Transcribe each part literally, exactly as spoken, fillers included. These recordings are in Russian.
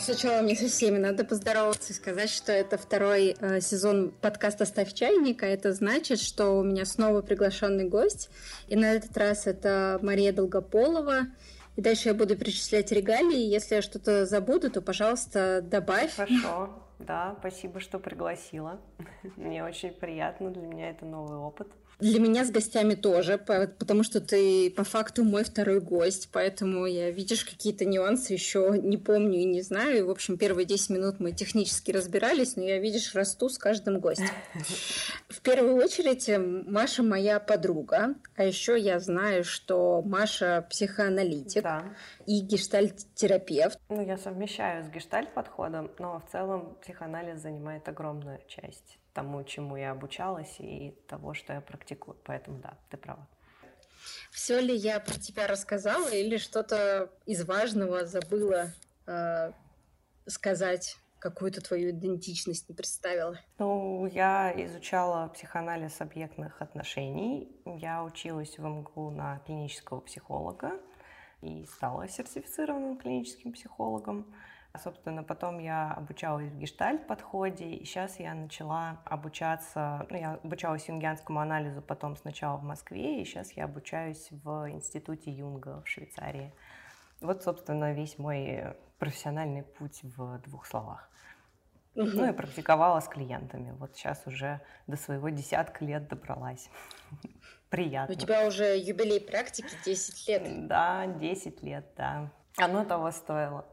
Сначала мне со всеми надо поздороваться и сказать, что это второй э, сезон подкаста «Ставь чайника». Это значит, что у меня снова приглашенный гость. И на этот раз это Мария Долгополова. И дальше я буду перечислять регалии. Если я что-то забуду, то, пожалуйста, добавь. Хорошо. Да, спасибо, что пригласила. Мне очень приятно. Для меня это новый опыт. Для меня с гостями тоже, потому что ты по факту мой второй гость, поэтому я, видишь, какие-то нюансы еще не помню и не знаю. И, в общем, первые десять минут мы технически разбирались, но я, видишь, расту с каждым гостем. В первую очередь, Маша моя подруга, а еще я знаю, что Маша психоаналитик, да, и гештальт-терапевт. Ну, я совмещаю с гештальт-подходом, но в целом психоанализ занимает огромную часть тому, чему я обучалась, и того, что я практикую. Поэтому да, ты права. Все ли я про тебя рассказала или что-то из важного забыла э, сказать, какую-то твою идентичность не представила? Ну, я изучала психоанализ объектных отношений. Я училась в эм гэ у на клинического психолога и стала сертифицированным клиническим психологом. Собственно, потом я обучалась в гештальт-подходе, и сейчас я начала обучаться, ну, я обучалась юнгианскому анализу потом сначала в Москве, и сейчас я обучаюсь в институте Юнга в Швейцарии. Вот, собственно, весь мой профессиональный путь в двух словах. Угу. Ну, и практиковала с клиентами. Вот сейчас уже до своего десятка лет добралась. Приятно. У тебя уже юбилей практики десять лет. Да, десять лет, да. Оно того стоило.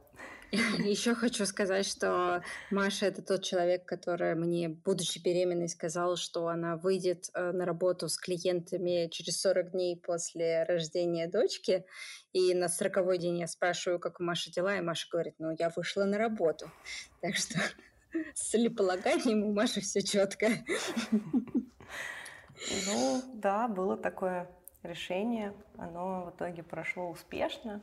Еще хочу сказать, что Маша — это тот человек, который мне, будучи беременной, сказал, что она выйдет на работу с клиентами через сорок дней после рождения дочки. И на сороковой день я спрашиваю, как у Маши дела, и Маша говорит: ну, я вышла на работу. Так что с целеполаганием у Маши все четко. Ну да, было такое решение. Оно в итоге прошло успешно.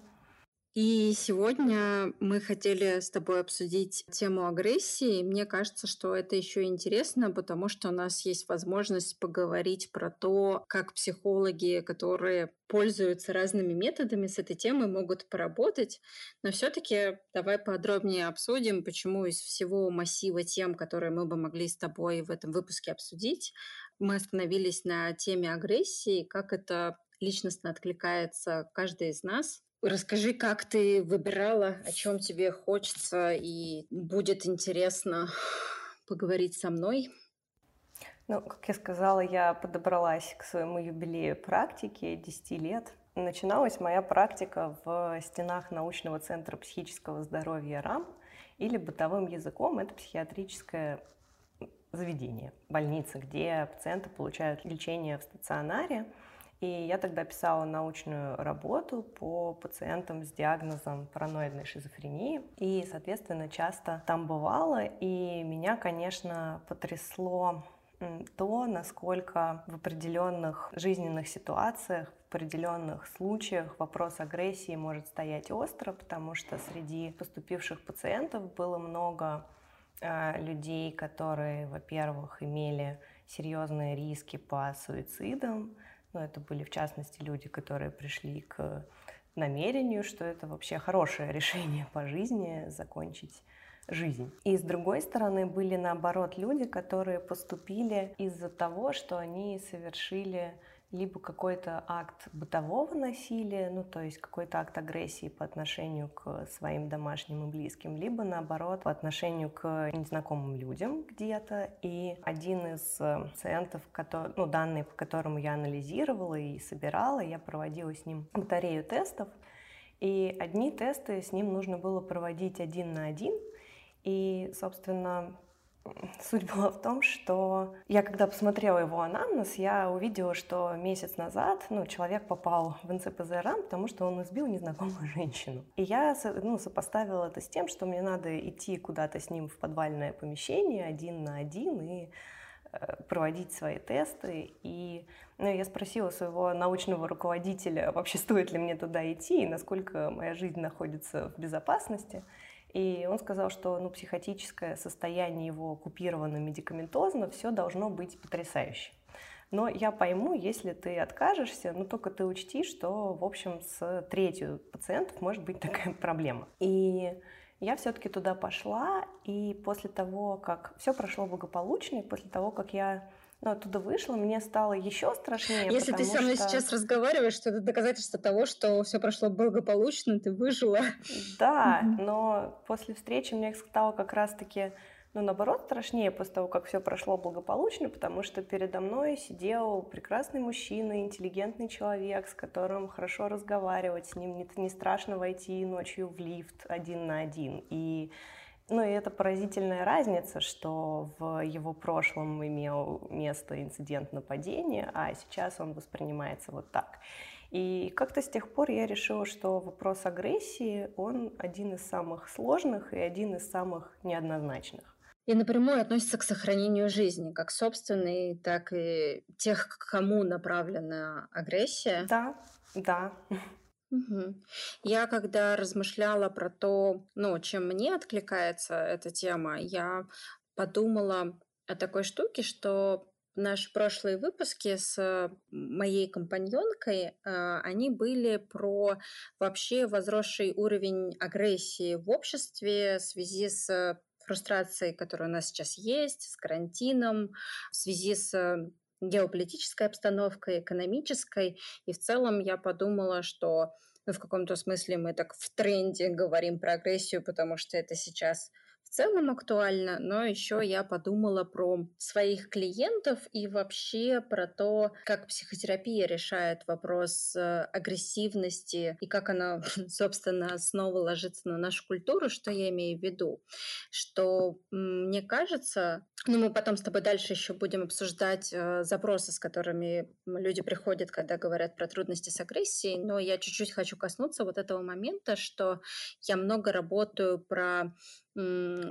И сегодня мы хотели с тобой обсудить тему агрессии. Мне кажется, что это еще интересно, потому что у нас есть возможность поговорить про то, как психологи, которые пользуются разными методами, с этой темой могут поработать. Но все-таки давай подробнее обсудим, почему из всего массива тем, которые мы бы могли с тобой в этом выпуске обсудить, мы остановились на теме агрессии, как это личностно откликается каждый из нас. Расскажи, как ты выбирала, о чем тебе хочется, и будет интересно поговорить со мной. Ну, как я сказала, я подобралась к своему юбилею практики десять лет. Начиналась моя практика в стенах научного центра психического здоровья РАМ, или бытовым языком это психиатрическое заведение, больница, где пациенты получают лечение в стационаре. И я тогда писала научную работу по пациентам с диагнозом параноидной шизофрении. И, соответственно, часто там бывала. И меня, конечно, потрясло то, насколько в определенных жизненных ситуациях, в определенных случаях вопрос агрессии может стоять остро, потому что среди поступивших пациентов было много э, людей, которые, во-первых, имели серьезные риски по суицидам. Ну, это были, в частности, люди, которые пришли к намерению, что это вообще хорошее решение по жизни, закончить жизнь. И, с другой стороны, были, наоборот, люди, которые поступили из-за того, что они совершили либо какой-то акт бытового насилия, ну, то есть какой-то акт агрессии по отношению к своим домашним и близким, либо, наоборот, по отношению к незнакомым людям где-то. И один из пациентов, который, ну, данные, по которому я анализировала и собирала, я проводила с ним батарею тестов, и одни тесты с ним нужно было проводить один на один, и, собственно, суть была в том, что я, когда посмотрела его анамнез, я увидела, что месяц назад, ну, человек попал в эн цэ пэ зэ эр а, потому что он избил незнакомую женщину. И я, ну, сопоставила это с тем, что мне надо идти куда-то с ним в подвальное помещение один на один и проводить свои тесты. И, ну, я спросила своего научного руководителя, вообще стоит ли мне туда идти и насколько моя жизнь находится в безопасности. И он сказал, что, ну, психотическое состояние его оккупировано медикаментозно, все должно быть потрясающе. Но я пойму, если ты откажешься, но только ты учти, что, в общем, с третью пациентов может быть такая проблема. И я все-таки туда пошла, и после того, как все прошло благополучно, и после того, как я ну, оттуда вышла, мне стало еще страшнее. Если ты со мной что... сейчас разговариваешь, то это доказательство того, что все прошло благополучно, ты выжила. Да, но после встречи мне стало как раз-таки, ну, наоборот, страшнее после того, как все прошло благополучно, потому что передо мной сидел прекрасный мужчина, интеллигентный человек, с которым хорошо разговаривать, с ним не, не страшно войти ночью в лифт один на один. И, ну, и это поразительная разница, что в его прошлом имел место инцидент нападения, а сейчас он воспринимается вот так. И как-то с тех пор я решила, что вопрос агрессии, он один из самых сложных и один из самых неоднозначных. И напрямую относится к сохранению жизни, как собственной, так и тех, к кому направлена агрессия. Да, да. Угу. Я когда размышляла про то, ну, чем мне откликается эта тема, я подумала о такой штуке, что наши прошлые выпуски с моей компаньонкой, они были про вообще возросший уровень агрессии в обществе в связи с фрустрацией, которая у нас сейчас есть, с карантином, в связи с геополитической обстановкой, экономической. И в целом я подумала, что ну, в каком-то смысле мы так в тренде говорим про агрессию, потому что это сейчас в целом актуально, но еще я подумала про своих клиентов и вообще про то, как психотерапия решает вопрос агрессивности и как она, собственно, снова ложится на нашу культуру, что я имею в виду. Что мне кажется, ну мы потом с тобой дальше еще будем обсуждать запросы, с которыми люди приходят, когда говорят про трудности с агрессией, но я чуть-чуть хочу коснуться вот этого момента, что я много работаю про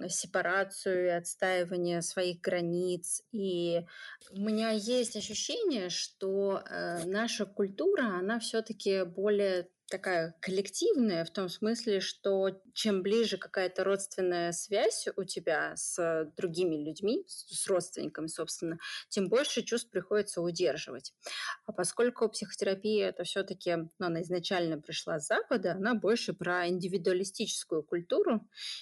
сепарацию и отстаивание своих границ. И у меня есть ощущение, что наша культура, она все-таки более такая коллективная, в том смысле, что чем ближе какая-то родственная связь у тебя с другими людьми, с родственниками, собственно, тем больше чувств приходится удерживать. А поскольку психотерапия, это все-таки, ну, она изначально пришла с Запада, она больше про индивидуалистическую культуру,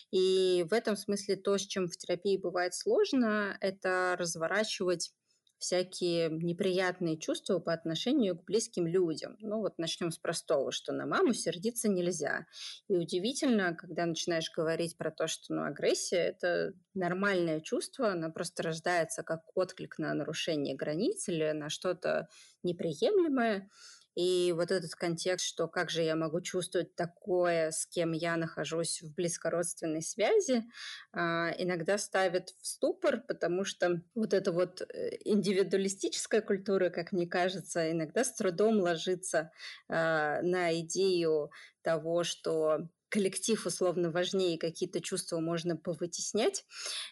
и в этом смысле то, с чем в терапии бывает сложно, это разворачивать всякие неприятные чувства по отношению к близким людям. Ну вот начнем с простого, что на маму сердиться нельзя. И удивительно, когда начинаешь говорить про то, что ну, агрессия – это нормальное чувство, она просто рождается как отклик на нарушение границ или на что-то неприемлемое. И вот этот контекст, что как же я могу чувствовать такое, с кем я нахожусь в близкородственной связи, иногда ставит в ступор, потому что вот эта вот индивидуалистическая культура, как мне кажется, иногда с трудом ложится на идею того, что коллектив условно важнее, какие-то чувства можно повытеснять.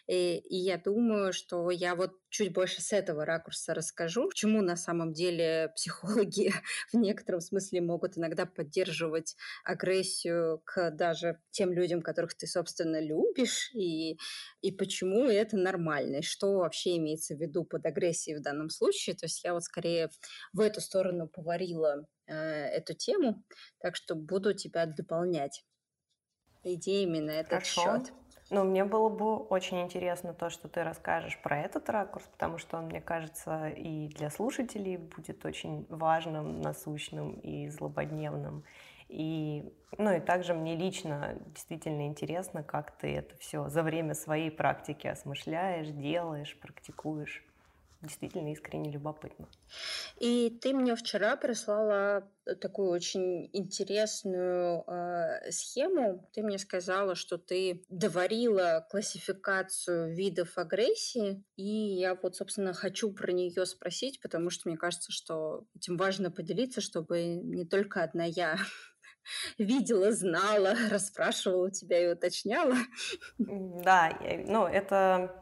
И, и я думаю, что я вот чуть больше с этого ракурса расскажу, почему на самом деле психологи в некотором смысле могут иногда поддерживать агрессию к даже тем людям, которых ты, собственно, любишь, и, и почему это нормально, и что вообще имеется в виду под агрессией в данном случае. То есть я вот скорее в эту сторону поварила э, эту тему, так что буду тебя дополнять идеями на этот Хорошо. Счет. Ну, мне было бы очень интересно то, что ты расскажешь про этот ракурс, потому что он, мне кажется, и для слушателей будет очень важным, насущным и злободневным. И, ну, и также мне лично действительно интересно, как ты это все за время своей практики осмысляешь, делаешь, практикуешь. Действительно искренне любопытно. И ты мне вчера прислала такую очень интересную э, схему. Ты мне сказала, что ты доварила классификацию видов агрессии, и я вот, собственно, хочу про нее спросить, потому что мне кажется, что этим важно поделиться, чтобы не только одна я видела, знала, расспрашивала тебя и уточняла. Да, ну это...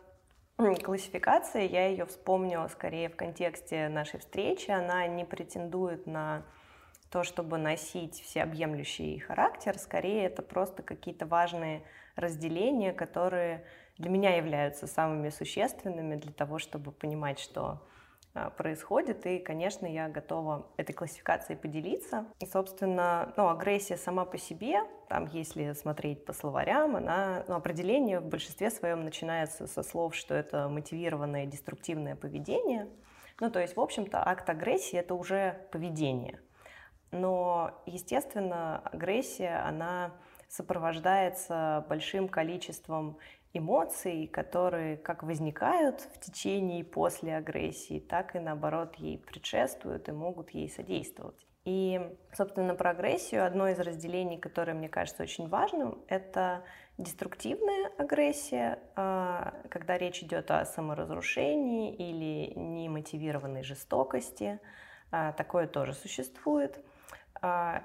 классификация, я ее вспомнила скорее в контексте нашей встречи, она не претендует на то, чтобы носить всеобъемлющий характер, скорее это просто какие-то важные разделения, которые для меня являются самыми существенными для того, чтобы понимать, что происходит, и, конечно, я готова этой классификацией поделиться. И, собственно, ну, агрессия сама по себе, там, если смотреть по словарям, она, ну, определение в большинстве своем начинается со слов, что это мотивированное деструктивное поведение. Ну, то есть, в общем-то, акт агрессии – это уже поведение. Но, естественно, агрессия, она сопровождается большим количеством эмоций, которые как возникают в течение и после агрессии, так и, наоборот, ей предшествуют и могут ей содействовать. И, собственно, про агрессию одно из разделений, которое, мне кажется, очень важным, это деструктивная агрессия, когда речь идет о саморазрушении или немотивированной жестокости. Такое тоже существует.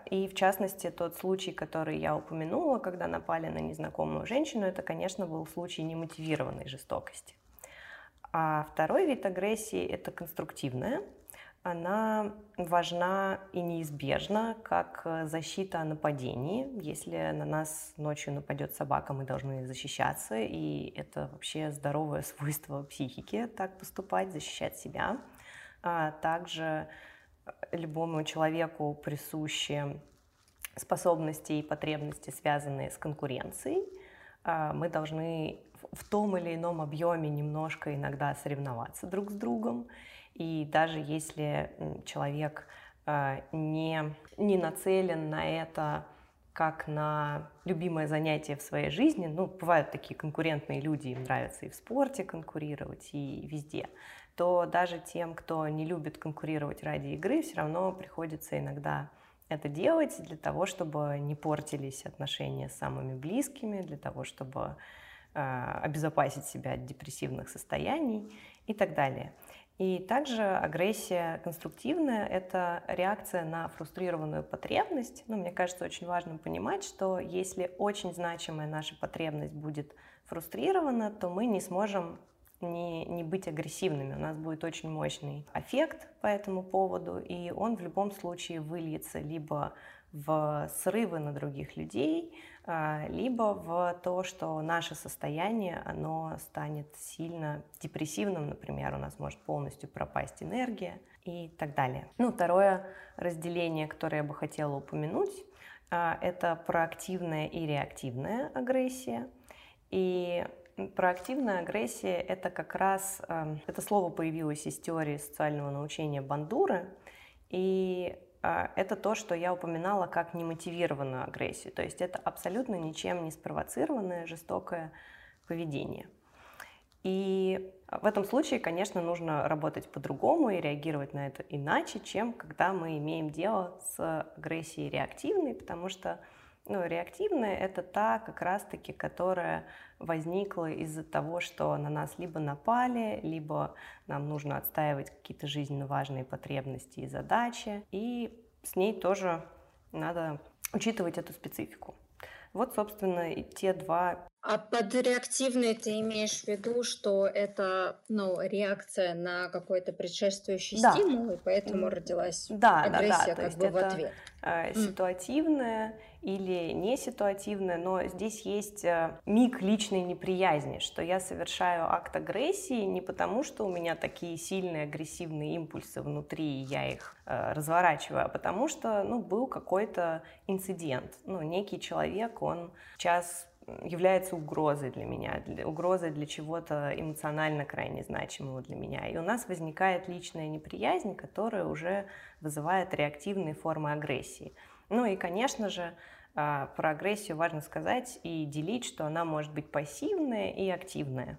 И, в частности, тот случай, который я упомянула, когда напали на незнакомую женщину, это, конечно, был случай немотивированной жестокости. А второй вид агрессии – это конструктивная. Она важна и неизбежна, как защита о нападении. Если на нас ночью нападет собака, мы должны защищаться, и это вообще здоровое свойство психики – так поступать, защищать себя. А также любому человеку присущи способности и потребности, связанные с конкуренцией. Мы должны в том или ином объеме немножко иногда соревноваться друг с другом. И даже если человек не, не нацелен на это как на любимое занятие в своей жизни, ну, бывают такие конкурентные люди, им нравится и в спорте конкурировать, и везде, то даже тем, кто не любит конкурировать ради игры, все равно приходится иногда это делать для того, чтобы не портились отношения с самыми близкими, для того, чтобы э, обезопасить себя от депрессивных состояний и так далее. И также агрессия конструктивная – это реакция на фрустрированную потребность. Ну, мне кажется, очень важно понимать, что если очень значимая наша потребность будет фрустрирована, то мы не сможем не, не быть агрессивными. У нас будет очень мощный аффект по этому поводу, и он в любом случае выльется либо в срывы на других людей, либо в то, что наше состояние, оно станет сильно депрессивным, например, у нас может полностью пропасть энергия и так далее. Ну, второе разделение, которое я бы хотела упомянуть, это проактивная и реактивная агрессия. И проактивная агрессия, это как раз, это слово появилось из теории социального научения Бандуры, и это то, что я упоминала как немотивированную агрессию. То есть это абсолютно ничем не спровоцированное жестокое поведение. И в этом случае, конечно, нужно работать по-другому и реагировать на это иначе, чем когда мы имеем дело с агрессией реактивной, потому что, ну, реактивная – это та, как раз-таки, которая возникла из-за того, что на нас либо напали, либо нам нужно отстаивать какие-то жизненно важные потребности и задачи, и с ней тоже надо учитывать эту специфику. Вот, собственно, и те два. А под реактивной ты имеешь в виду, что это, ну, реакция на какой-то предшествующий, да, стимул, и поэтому родилась, да, агрессия, да, да, как бы в ответ? Э, ситуативная mm. или не ситуативная, но здесь есть миг личной неприязни, что я совершаю акт агрессии не потому, что у меня такие сильные агрессивные импульсы внутри, и я их э, разворачиваю, а потому что, ну, был какой-то инцидент. Ну, некий человек, он сейчас является угрозой для меня, для, угрозой для чего-то эмоционально крайне значимого для меня. И у нас возникает личная неприязнь, которая уже вызывает реактивные формы агрессии. Ну и, конечно же, э, про агрессию важно сказать и делить, что она может быть пассивная и активная.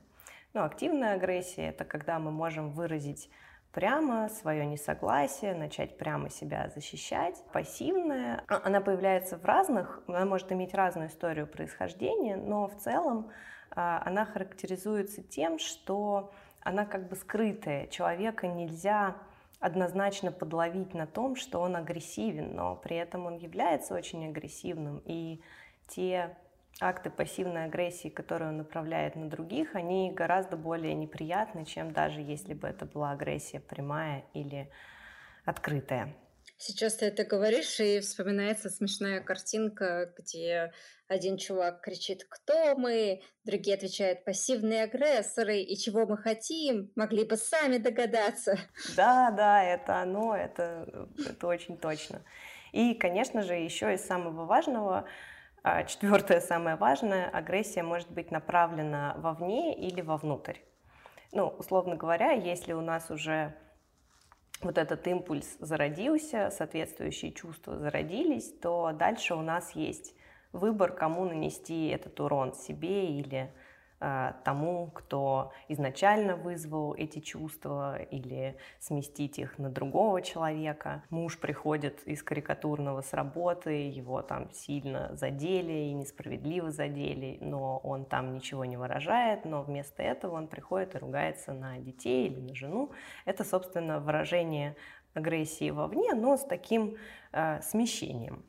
Ну, активная агрессия – это когда мы можем выразить прямо свое несогласие, начать прямо себя защищать. Пассивная, она появляется в разных, она может иметь разную историю происхождения, но в целом она характеризуется тем, что она как бы скрытая. Человека нельзя однозначно подловить на том, что он агрессивен, но при этом он является очень агрессивным, и те акты пассивной агрессии, которые он направляет на других, они гораздо более неприятны, чем даже если бы это была агрессия прямая или открытая. Сейчас ты это говоришь, и вспоминается смешная картинка, где один чувак кричит «Кто мы?», другие отвечают «Пассивные агрессоры», и «Чего мы хотим?», могли бы сами догадаться. Да, да, это оно, это, это очень точно. И, конечно же, еще из самого важного, четвертое самое важное, агрессия может быть направлена вовне или вовнутрь. Ну, условно говоря, если у нас уже вот этот импульс зародился, соответствующие чувства зародились, то дальше у нас есть выбор, кому нанести этот урон, себе или э, тому, кто изначально вызвал эти чувства, или сместить их на другого человека. Муж приходит из карикатурного с работы, его там сильно задели и несправедливо задели, но он там ничего не выражает, но вместо этого он приходит и ругается на детей или на жену. Это, собственно, выражение агрессии вовне, но с таким э, смещением.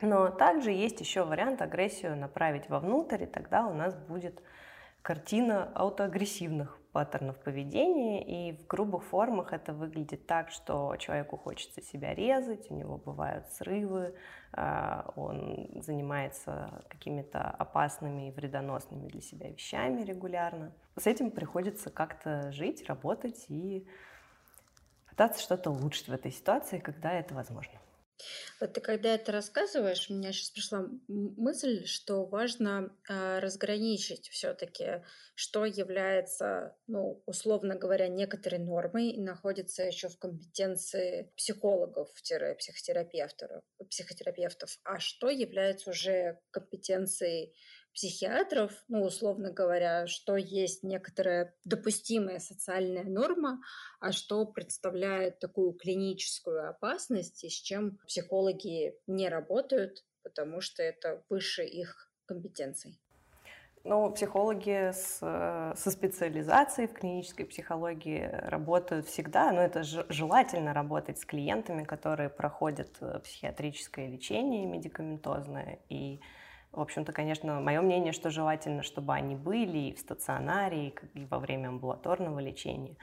Но также есть еще вариант агрессию направить вовнутрь, и тогда у нас будет картина аутоагрессивных паттернов поведения. И в грубых формах это выглядит так, что человеку хочется себя резать, у него бывают срывы, он занимается какими-то опасными и вредоносными для себя вещами регулярно. С этим приходится как-то жить, работать и пытаться что-то улучшить в этой ситуации, когда это возможно. Вот ты когда это рассказываешь, у меня сейчас пришла мысль, что важно э, разграничить все-таки, что является, ну, условно говоря, некоторой нормой и находится еще в компетенции психологов-психотерапевтов, психотерапевтов, а что является уже компетенцией психиатров, ну, условно говоря, что есть некоторая допустимая социальная норма, а что представляет такую клиническую опасность, и с чем психологи не работают, потому что это выше их компетенций. Ну, психологи с, со специализацией в клинической психологии работают всегда, но это желательно работать с клиентами, которые проходят психиатрическое лечение медикаментозное, и в общем-то, конечно, мое мнение, что желательно, чтобы они были и в стационаре, и во время амбулаторного лечения.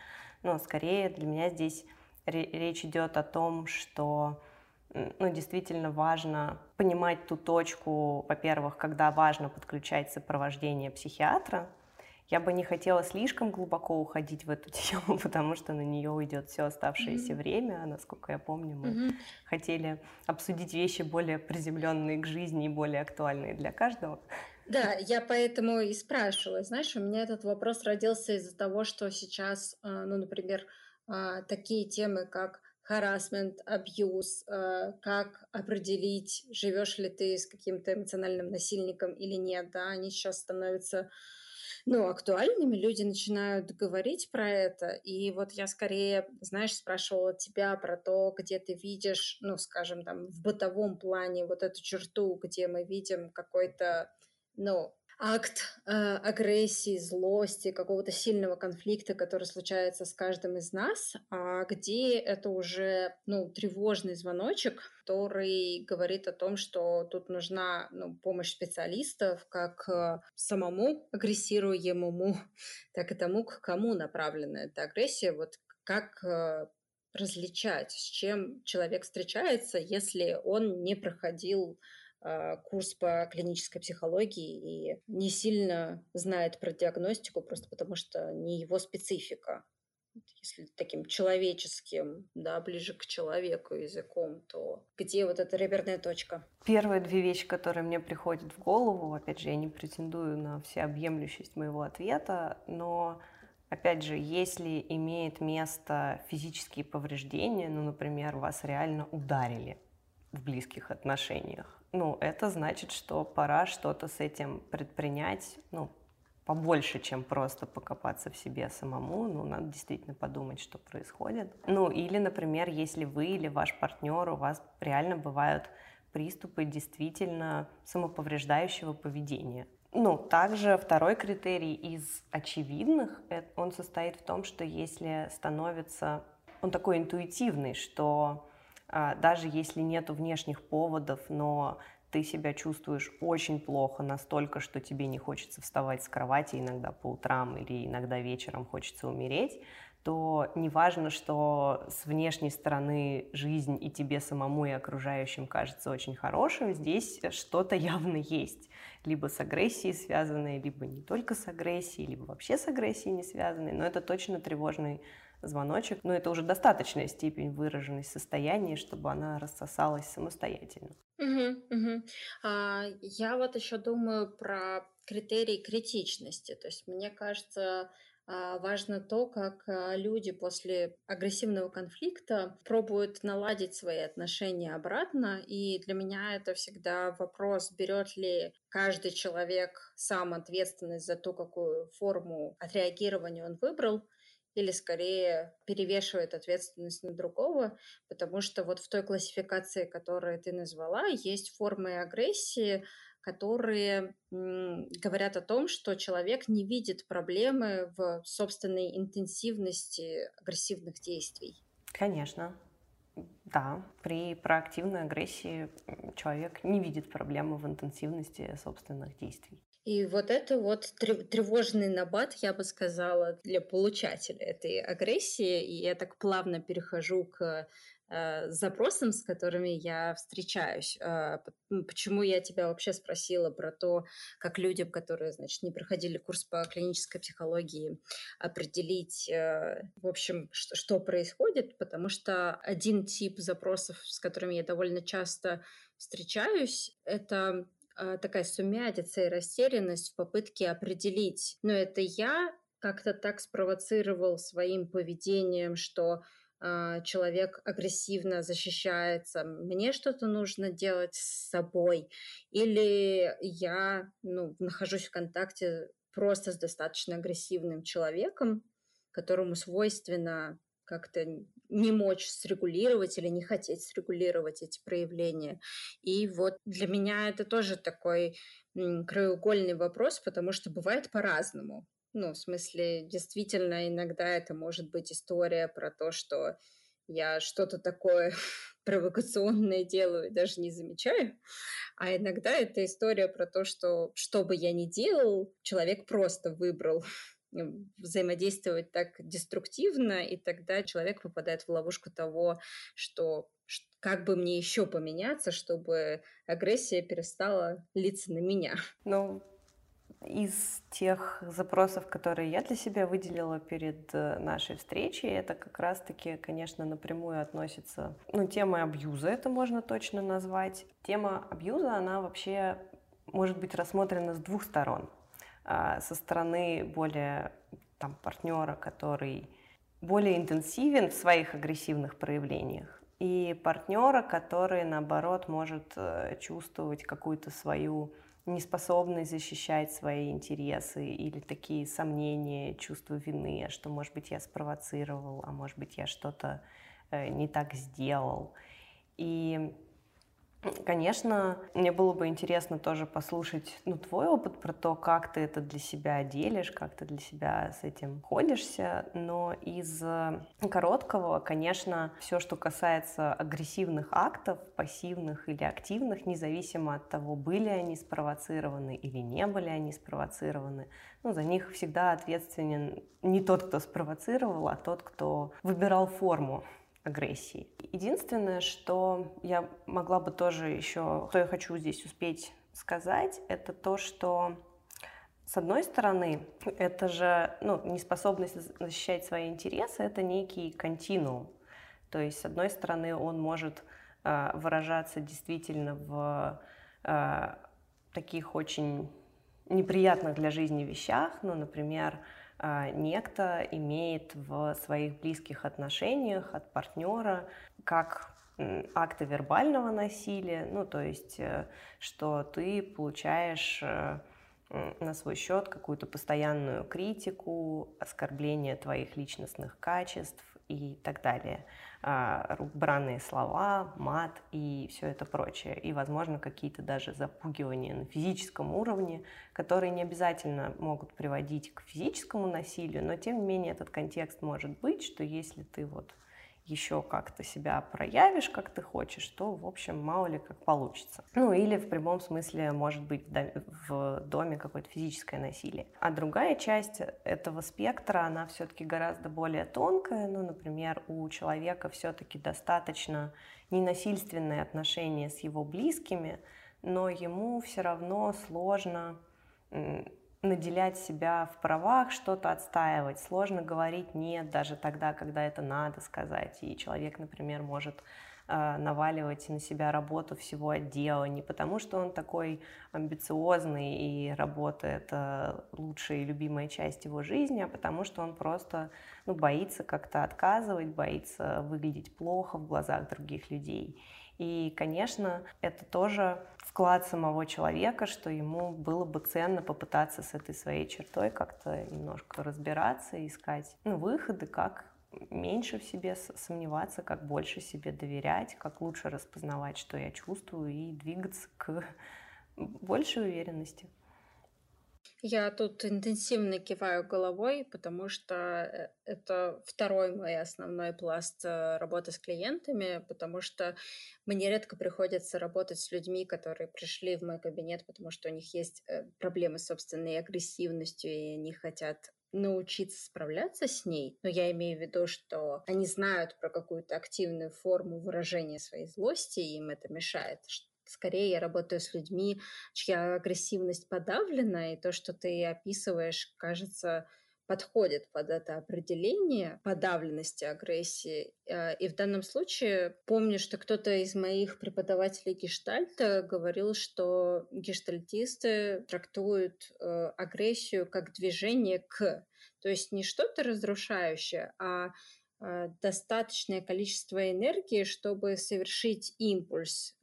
Но скорее для меня здесь речь идет о том, что ну, действительно важно понимать ту точку, во-первых, когда важно подключать сопровождение психиатра. Я бы не хотела слишком глубоко уходить в эту тему, потому что на нее уйдет все оставшееся mm-hmm. время. А насколько я помню, мы mm-hmm. хотели обсудить вещи более приземленные к жизни и более актуальные для каждого. Да, я поэтому и спрашиваю. Знаешь, у меня этот вопрос родился из-за того, что сейчас, ну, например, такие темы, как харассмент, абьюз, как определить, живешь ли ты с каким-то эмоциональным насильником или нет, да, они сейчас становятся Ну, актуальными, люди начинают говорить про это, и вот я скорее, знаешь, спрашивала тебя про то, где ты видишь, ну, скажем, там, в бытовом плане вот эту черту, где мы видим какой-то, ну, акт э, агрессии, злости, какого-то сильного конфликта, который случается с каждым из нас, а где это уже, ну, тревожный звоночек, который говорит о том, что тут нужна, ну, помощь специалистов как э, самому агрессируемому, так и тому, к кому направлена эта агрессия. Вот как э, различать, с чем человек встречается, если он не проходил курс по клинической психологии и не сильно знает про диагностику, просто потому что не его специфика. Если таким человеческим, да, ближе к человеку языком, то где вот эта реберная точка? Первые две вещи, которые мне приходят в голову, опять же, я не претендую на всеобъемлющесть моего ответа, но, опять же, если имеет место физические повреждения, ну, например, вас реально ударили в близких отношениях, ну, это значит, что пора что-то с этим предпринять, ну, побольше, чем просто покопаться в себе самому, ну, надо действительно подумать, что происходит. Ну, или, например, если вы или ваш партнер, у вас реально бывают приступы действительно самоповреждающего поведения. Ну, также второй критерий из очевидных, он состоит в том, что если становится, он такой интуитивный, что даже если нету внешних поводов, но ты себя чувствуешь очень плохо, настолько, что тебе не хочется вставать с кровати иногда по утрам или иногда вечером хочется умереть, то неважно, что с внешней стороны жизнь и тебе самому, и окружающим кажется очень хорошим, здесь что-то явно есть. Либо с агрессией связанной, либо не только с агрессией, либо вообще с агрессией не связанной, но это точно тревожный звоночек. Но это уже достаточная степень выраженности состояния, чтобы она рассосалась самостоятельно. Угу, угу. А, я вот еще думаю про критерии критичности. То есть мне кажется... Важно то, как люди после агрессивного конфликта пробуют наладить свои отношения обратно. И для меня это всегда вопрос, берет ли каждый человек сам ответственность за то, какую форму отреагирования он выбрал, или скорее перевешивает ответственность на другого, потому что вот в той классификации, которую ты назвала, есть формы агрессии, которые говорят о том, что человек не видит проблемы в собственной интенсивности агрессивных действий. Конечно, да. При проактивной агрессии человек не видит проблемы в интенсивности собственных действий. И вот это вот тревожный набат, я бы сказала, для получателя этой агрессии. И я так плавно перехожу к э, запросам, с которыми я встречаюсь. Э, почему я тебя вообще спросила про то, как людям, которые, значит, не проходили курс по клинической психологии, определить, э, в общем, что, что происходит? Потому что один тип запросов, с которыми я довольно часто встречаюсь, это... такая сумятица и растерянность в попытке определить. Но это я как-то так спровоцировал своим поведением, что э, человек агрессивно защищается. Мне что-то нужно делать с собой. Или я ну, нахожусь в контакте просто с достаточно агрессивным человеком, которому свойственно как-то не мочь срегулировать или не хотеть срегулировать эти проявления. И вот для меня это тоже такой краеугольный вопрос, потому что бывает по-разному. Ну, в смысле, действительно, иногда это может быть история про то, что я что-то такое провокационное делаю и даже не замечаю. А иногда это история про то, что что бы я ни делал, человек просто выбрал взаимодействовать так деструктивно, и тогда человек попадает в ловушку того, что как бы мне еще поменяться, чтобы агрессия перестала литься на меня. Ну, из тех запросов, которые я для себя выделила перед нашей встречей, это как раз-таки, конечно, напрямую относится, ну, тема абьюза, это можно точно назвать. Тема абьюза, она вообще может быть рассмотрена с двух сторон. Со стороны более там, партнера, который более интенсивен в своих агрессивных проявлениях, и партнера, который, наоборот, может чувствовать какую-то свою неспособность защищать свои интересы или такие сомнения, чувство вины, что, может быть, я спровоцировал, а может быть, я что-то не так сделал. И... Конечно, мне было бы интересно тоже послушать, ну, твой опыт про то, как ты это для себя делишь, как ты для себя с этим ходишься, но из короткого, конечно, все, что касается агрессивных актов, пассивных или активных, независимо от того, были они спровоцированы или не были они спровоцированы, ну, за них всегда ответственен не тот, кто спровоцировал, а тот, кто выбирал форму агрессии. Единственное, что я могла бы тоже еще, что я хочу здесь успеть сказать, это то, что с одной стороны, это же ну, неспособность защищать свои интересы, это некий континуум. То есть, с одной стороны, он может э, выражаться действительно в э, таких очень неприятных для жизни вещах, ну, например, некто имеет в своих близких отношениях от партнера как акты вербального насилия, ну, то есть, что ты получаешь на свой счет какую-то постоянную критику, оскорбление твоих личностных качеств и так далее, бранные слова, мат и все это прочее. И, возможно, какие-то даже запугивания на физическом уровне, которые не обязательно могут приводить к физическому насилию, но, тем не менее, этот контекст может быть, что если ты вот еще как-то себя проявишь, как ты хочешь, то, в общем, мало ли как получится. Ну, или в прямом смысле может быть в доме какое-то физическое насилие. А другая часть этого спектра, она все-таки гораздо более тонкая. Ну, например, у человека все-таки достаточно ненасильственные отношения с его близкими, но ему все равно сложно наделять себя в правах, что-то отстаивать. Сложно говорить «нет» даже тогда, когда это надо сказать. И человек, например, может э, наваливать на себя работу всего отдела не потому, что он такой амбициозный и работа — это лучшая и любимая часть его жизни, а потому что он просто ну, боится как-то отказывать, боится выглядеть плохо в глазах других людей. И, конечно, это тоже вклад самого человека, что ему было бы ценно попытаться с этой своей чертой как-то немножко разбираться, искать ну, выходы, как меньше в себе сомневаться, как больше себе доверять, как лучше распознавать, что я чувствую, и двигаться к большей уверенности. Я тут интенсивно киваю головой, потому что это второй мой основной пласт работы с клиентами, потому что мне редко приходится работать с людьми, которые пришли в мой кабинет, потому что у них есть проблемы с собственной агрессивностью, и они хотят научиться справляться с ней. Но я имею в виду, что они знают про какую-то активную форму выражения своей злости, и им это мешает. Скорее, я работаю с людьми, чья агрессивность подавлена, и то, что ты описываешь, кажется, подходит под это определение подавленности агрессии. И в данном случае помню, что кто-то из моих преподавателей гештальта говорил, что гештальтисты трактуют агрессию как движение к. То есть не что-то разрушающее, а достаточное количество энергии, чтобы совершить импульс.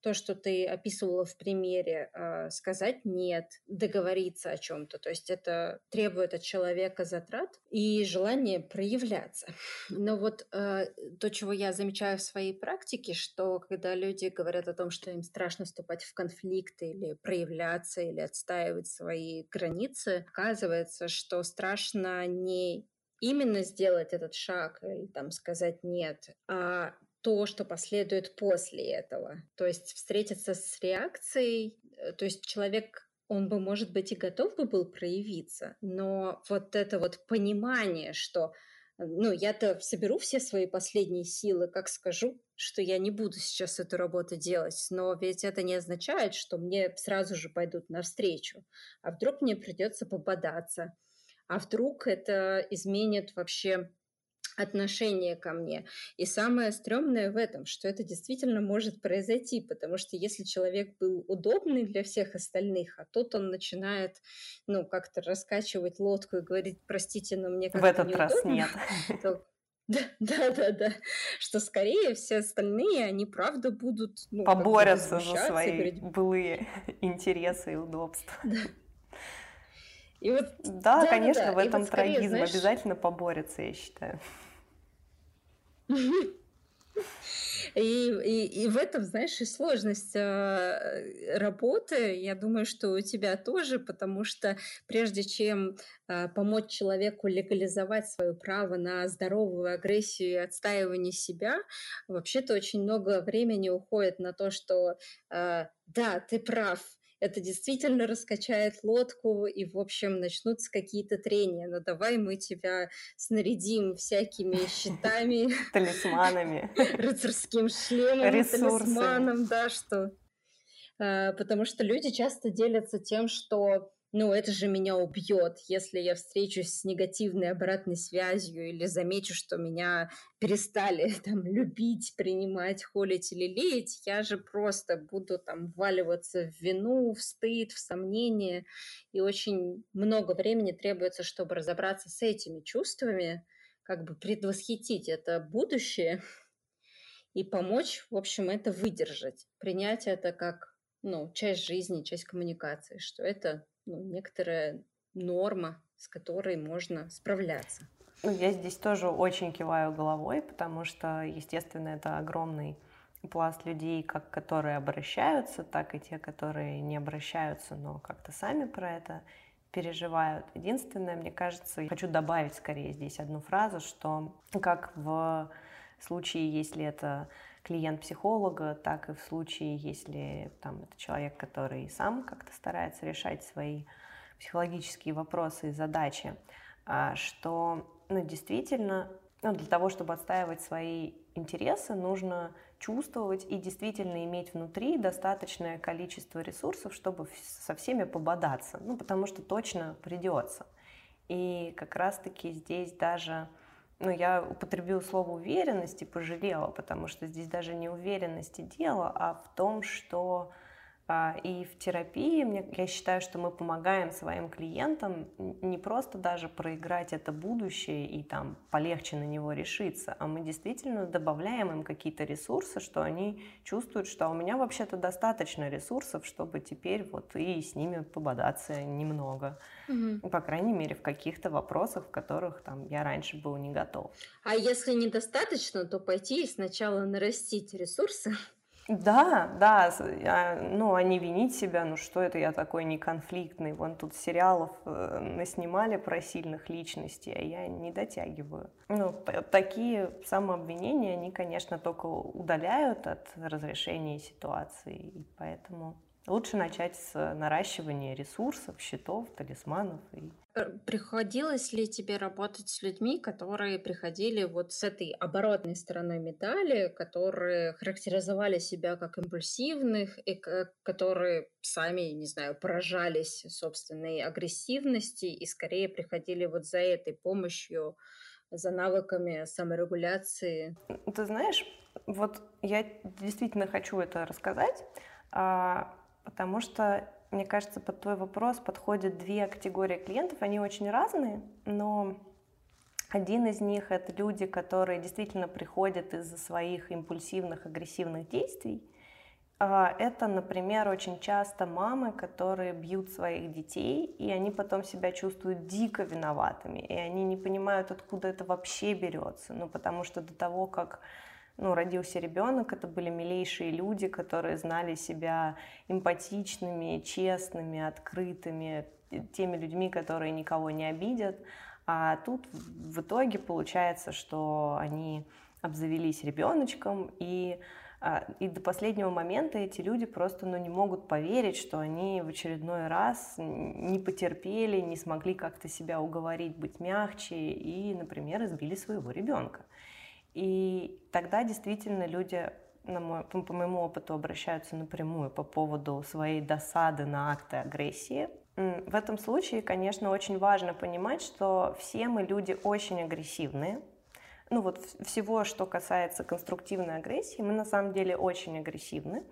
То, что ты описывала в примере, сказать «нет», договориться о чем-то. То есть это требует от человека затрат и желание проявляться. Но вот то, чего я замечаю в своей практике, что когда люди говорят о том, что им страшно вступать в конфликт или проявляться, или отстаивать свои границы, оказывается, что страшно не именно сделать этот шаг или там сказать «нет», а то, что последует после этого. То есть встретиться с реакцией, то есть человек, он бы, может быть, и готов бы был проявиться, но вот это вот понимание, что ну, я-то соберу все свои последние силы, как скажу, что я не буду сейчас эту работу делать, но ведь это не означает, что мне сразу же пойдут навстречу, а вдруг мне придется пободаться. А вдруг это изменит вообще отношение ко мне? И самое стрёмное в этом, что это действительно может произойти, потому что если человек был удобный для всех остальных, а тут он начинает, ну, как-то раскачивать лодку и говорить, простите, но мне как-то неудобно. В этот раз нет. Да, да, да, да. Что скорее все остальные, они правда будут... Ну, поборются за свои говорить... былые интересы и удобства. Да. И вот, да, да, конечно, да, да. в этом вот скорее, трагизм, знаешь... обязательно поборется, я считаю. И, и, и в этом, знаешь, и сложность э, работы, я думаю, что у тебя тоже, потому что прежде чем э, помочь человеку легализовать свое право на здоровую агрессию и отстаивание себя, вообще-то очень много времени уходит на то, что э, «да, ты прав», это действительно раскачает лодку, и, в общем, начнутся какие-то трения. Ну, давай мы тебя снарядим всякими щитами, талисманами, рыцарским шлемом, талисманом, да, что... Потому что люди часто делятся тем, что ну, это же меня убьет, если я встречусь с негативной обратной связью или замечу, что меня перестали там любить, принимать, холить или леять, я же просто буду там вваливаться в вину, в стыд, в сомнение. И очень много времени требуется, чтобы разобраться с этими чувствами, как бы предвосхитить это будущее и помочь, в общем, это выдержать, принять это как ну, часть жизни, часть коммуникации, что это... Ну, некоторая норма, с которой можно справляться. Ну, я здесь тоже очень киваю головой, потому что, естественно, это огромный пласт людей, как которые обращаются, так и те, которые не обращаются, но как-то сами про это переживают. Единственное, мне кажется, я хочу добавить скорее здесь одну фразу, что как в в случае, если это клиент психолога, так и в случае, если там, это человек, который сам как-то старается решать свои психологические вопросы и задачи, что ну, действительно ну, для того, чтобы отстаивать свои интересы, нужно чувствовать и действительно иметь внутри достаточное количество ресурсов, чтобы со всеми пободаться, ну, потому что точно придется. И как раз-таки здесь даже, ну, я употребила слово уверенность и пожалела, потому что здесь даже не уверенности дело, а в том, что а, и в терапии, мне, я считаю, что мы помогаем своим клиентам не просто даже проиграть это будущее и там полегче на него решиться, а мы действительно добавляем им какие-то ресурсы, что они чувствуют, что у меня вообще-то достаточно ресурсов, чтобы теперь вот и с ними пободаться немного. Угу. По крайней мере, в каких-то вопросах, в которых там, я раньше был не готов. А если недостаточно, то пойти и сначала нарастить ресурсы? Да, да, ну, а не винить себя, ну что это я такой неконфликтный, вон тут сериалов наснимали про сильных личностей, а я не дотягиваю. Ну, такие самообвинения, они, конечно, только удаляют от разрешения ситуации, и поэтому... Лучше начать с наращивания ресурсов, счетов, талисманов. И... Приходилось ли тебе работать с людьми, которые приходили вот с этой оборотной стороной медали, которые характеризовали себя как импульсивных и которые сами, не знаю, поражались собственной агрессивности и скорее приходили вот за этой помощью, за навыками саморегуляции? Ты знаешь, вот я действительно хочу это рассказать, потому что, мне кажется, под твой вопрос подходят две категории клиентов, они очень разные, но один из них — это люди, которые действительно приходят из-за своих импульсивных, агрессивных действий. Это, например, очень часто мамы, которые бьют своих детей, и они потом себя чувствуют дико виноватыми, и они не понимают, откуда это вообще берется, ну, потому что до того, как... Ну, родился ребенок, это были милейшие люди, которые знали себя эмпатичными, честными, открытыми, теми людьми, которые никого не обидят. А тут в итоге получается, что они обзавелись ребеночком, и, и до последнего момента эти люди просто ну, не могут поверить, что они в очередной раз не потерпели, не смогли как-то себя уговорить быть мягче и, например, избили своего ребенка. И тогда действительно люди, на мой, по моему опыту, обращаются напрямую по поводу своей досады на акты агрессии. В этом случае, конечно, очень важно понимать, что все мы люди очень агрессивные. Ну вот всего, что касается конструктивной агрессии, мы на самом деле очень агрессивны.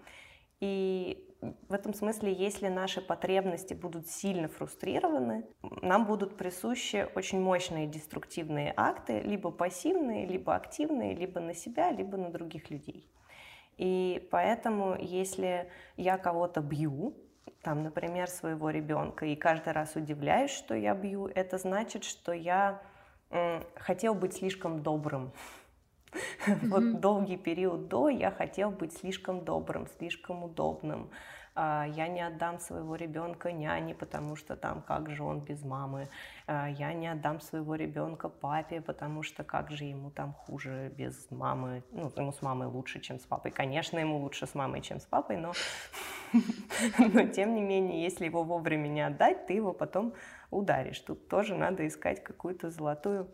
И в этом смысле, если наши потребности будут сильно фрустрированы, нам будут присущи очень мощные деструктивные акты, либо пассивные, либо активные, либо на себя, либо на других людей. И поэтому, если я кого-то бью, там, например, своего ребенка, и каждый раз удивляюсь, что я бью, это значит, что я м- хотел быть слишком добрым. Mm-hmm. Вот долгий период до я хотел быть слишком добрым, слишком удобным. Я не отдам своего ребенка няне, потому что там как же он без мамы. Я не отдам своего ребенка папе, потому что как же ему там хуже без мамы. Ну, ему с мамой лучше, чем с папой. Конечно, ему лучше с мамой, чем с папой, но, но тем не менее, если его вовремя не отдать, ты его потом ударишь. Тут тоже надо искать какую-то золотую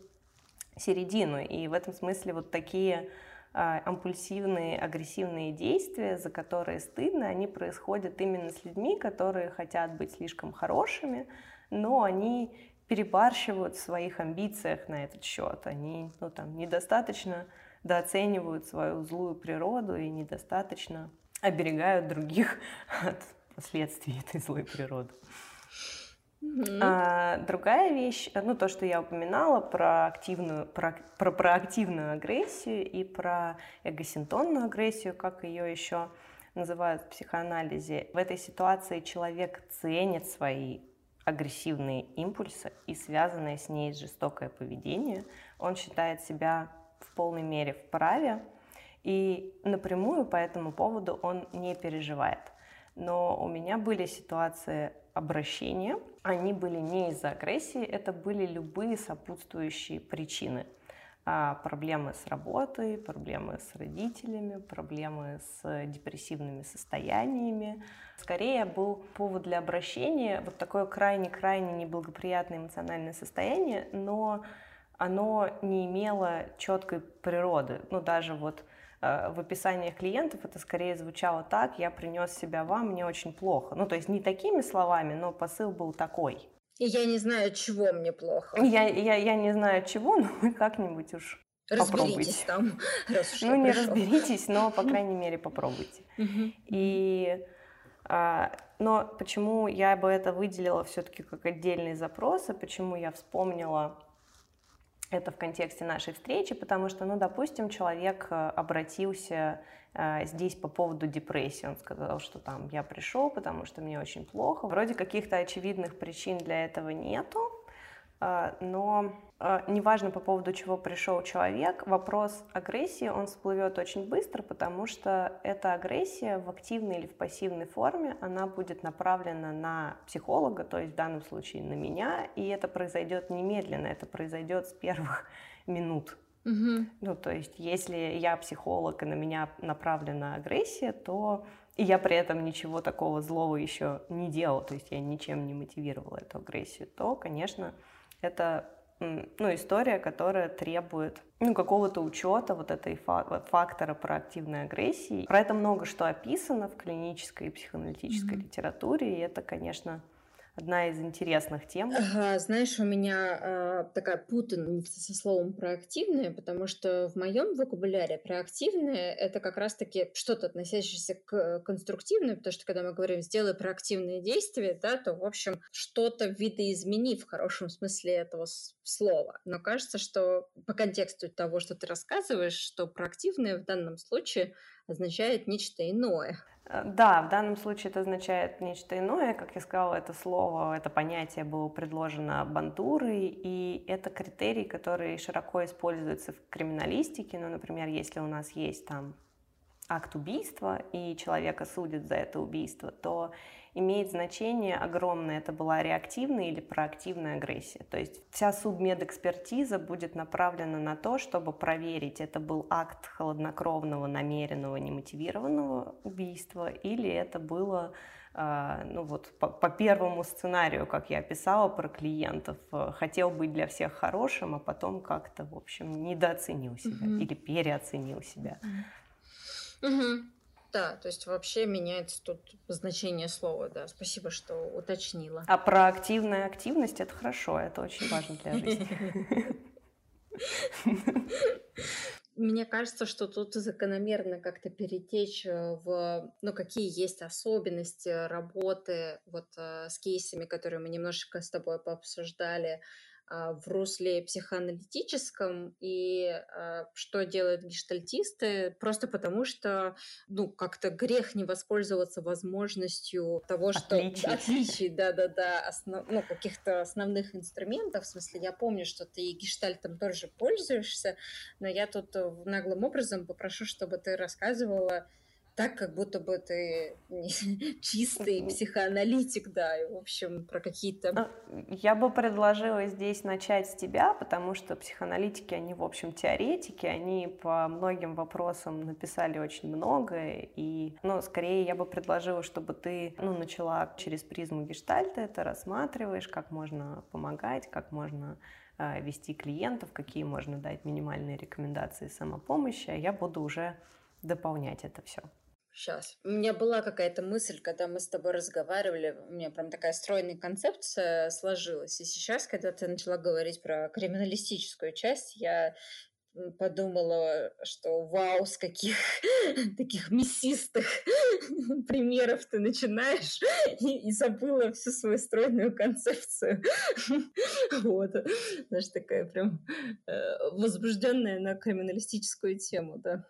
середину. И в этом смысле вот такие э, импульсивные, агрессивные действия, за которые стыдно, они происходят именно с людьми, которые хотят быть слишком хорошими, но они перебарщивают в своих амбициях на этот счет. Они ну, там, недостаточно дооценивают свою злую природу и недостаточно оберегают других от последствий этой злой природы. Mm-hmm. А, другая вещь, ну то, что я упоминала про активную, про, про проактивную агрессию и про эгосинтонную агрессию, как ее еще называют в психоанализе. В этой ситуации человек ценит свои агрессивные импульсы и связанное с ней жестокое поведение. Он считает себя в полной мере вправе и напрямую по этому поводу он не переживает. Но у меня были ситуации обращения, они были не из-за агрессии, это были любые сопутствующие причины. проблемы с работой, проблемы с родителями, проблемы с депрессивными состояниями. Скорее был повод для обращения, вот такое крайне-крайне неблагоприятное эмоциональное состояние, но оно не имело четкой природы. Ну, даже вот э, в описании клиентов это скорее звучало так: «Я принес себя вам, мне очень плохо». Ну, то есть не такими словами, но посыл был такой. И я не знаю, чего мне плохо. Я, я, я не знаю, чего, но вы как-нибудь уж разберитесь попробуйте. Там, раз уж ну, не пришел. Разберитесь, но, по крайней мере, попробуйте. И, а, но почему я бы это выделила все-таки как отдельный запрос, и почему я вспомнила это в контексте нашей встречи, потому что, ну, допустим, человек обратился э, здесь по поводу депрессии. Он сказал, что там я пришел, потому что мне очень плохо. Вроде каких-то очевидных причин для этого нету, э, но э, неважно, по поводу чего пришел человек, вопрос агрессии, он всплывет очень быстро, потому что эта агрессия в активной или в пассивной форме, она будет направлена на психолога, то есть в данном случае на меня, и это произойдет немедленно, это произойдет с первых минут. Угу. Ну, то есть, если я психолог и на меня направлена агрессия, то и я при этом ничего такого злого еще не делала, то есть я ничем не мотивировала эту агрессию, то, конечно, это ну, история, которая требует ну, какого-то учета вот этой фа- фактора проактивной агрессии. Про это много что описано в клинической и психоаналитической mm-hmm. литературе, и это, конечно, одна из интересных тем. Ага, знаешь, у меня э, такая путаница со словом проактивное, потому что в моем вокабуляре проактивное — это как раз-таки что-то, относящееся к конструктивному, потому что когда мы говорим «сделай проактивные действия», да, то, в общем, что-то видоизмени в хорошем смысле этого слова. Но кажется, что по контексту того, что ты рассказываешь, что проактивное в данном случае означает нечто иное. Да, в данном случае это означает нечто иное. Как я сказала, это слово, это понятие было предложено Бандурой, и это критерий, который широко используется в криминалистике. Ну, например, если у нас есть там акт убийства, и человека судят за это убийство, то имеет значение огромное, это была реактивная или проактивная агрессия. То есть вся судмедэкспертиза будет направлена на то, чтобы проверить, это был акт хладнокровного, намеренного, немотивированного убийства, или это было, э, ну вот, по, по первому сценарию, как я описала про клиентов. Хотел быть для всех хорошим, а потом как-то, в общем, недооценил себя mm-hmm. или переоценил себя. Mm-hmm. Да, то есть вообще меняется тут значение слова, да. Спасибо, что уточнила. А проактивная активность — это хорошо, это очень важно для жизни. Мне кажется, что тут закономерно как-то перетечь в, ну, какие есть особенности работы вот с кейсами, которые мы немножечко с тобой пообсуждали, в русле психоаналитическом, и э, что делают гештальтисты, просто потому что, ну, как-то грех не воспользоваться возможностью того, что... Отличие. Отличий, да-да-да, основ... ну, каких-то основных инструментов. В смысле, я помню, что ты гештальтом тоже пользуешься, но я тут наглым образом попрошу, чтобы ты рассказывала так, как будто бы ты чистый психоаналитик, да, и, в общем, про какие-то... Я бы предложила здесь начать с тебя, потому что психоаналитики, они, в общем, теоретики, они по многим вопросам написали очень многое, и, ну, скорее, я бы предложила, чтобы ты, ну, начала через призму гештальта это рассматриваешь, как можно помогать, как можно э, вести клиентов, какие можно дать минимальные рекомендации самопомощи, а я буду уже дополнять это все. Сейчас. У меня была какая-то мысль, когда мы с тобой разговаривали, у меня прям такая стройная концепция сложилась. И сейчас, когда ты начала говорить про криминалистическую часть, я подумала, что вау, с каких таких мясистых примеров ты начинаешь, и, и забыла всю свою стройную концепцию. Вот. Знаешь, такая прям возбужденная на криминалистическую тему, да.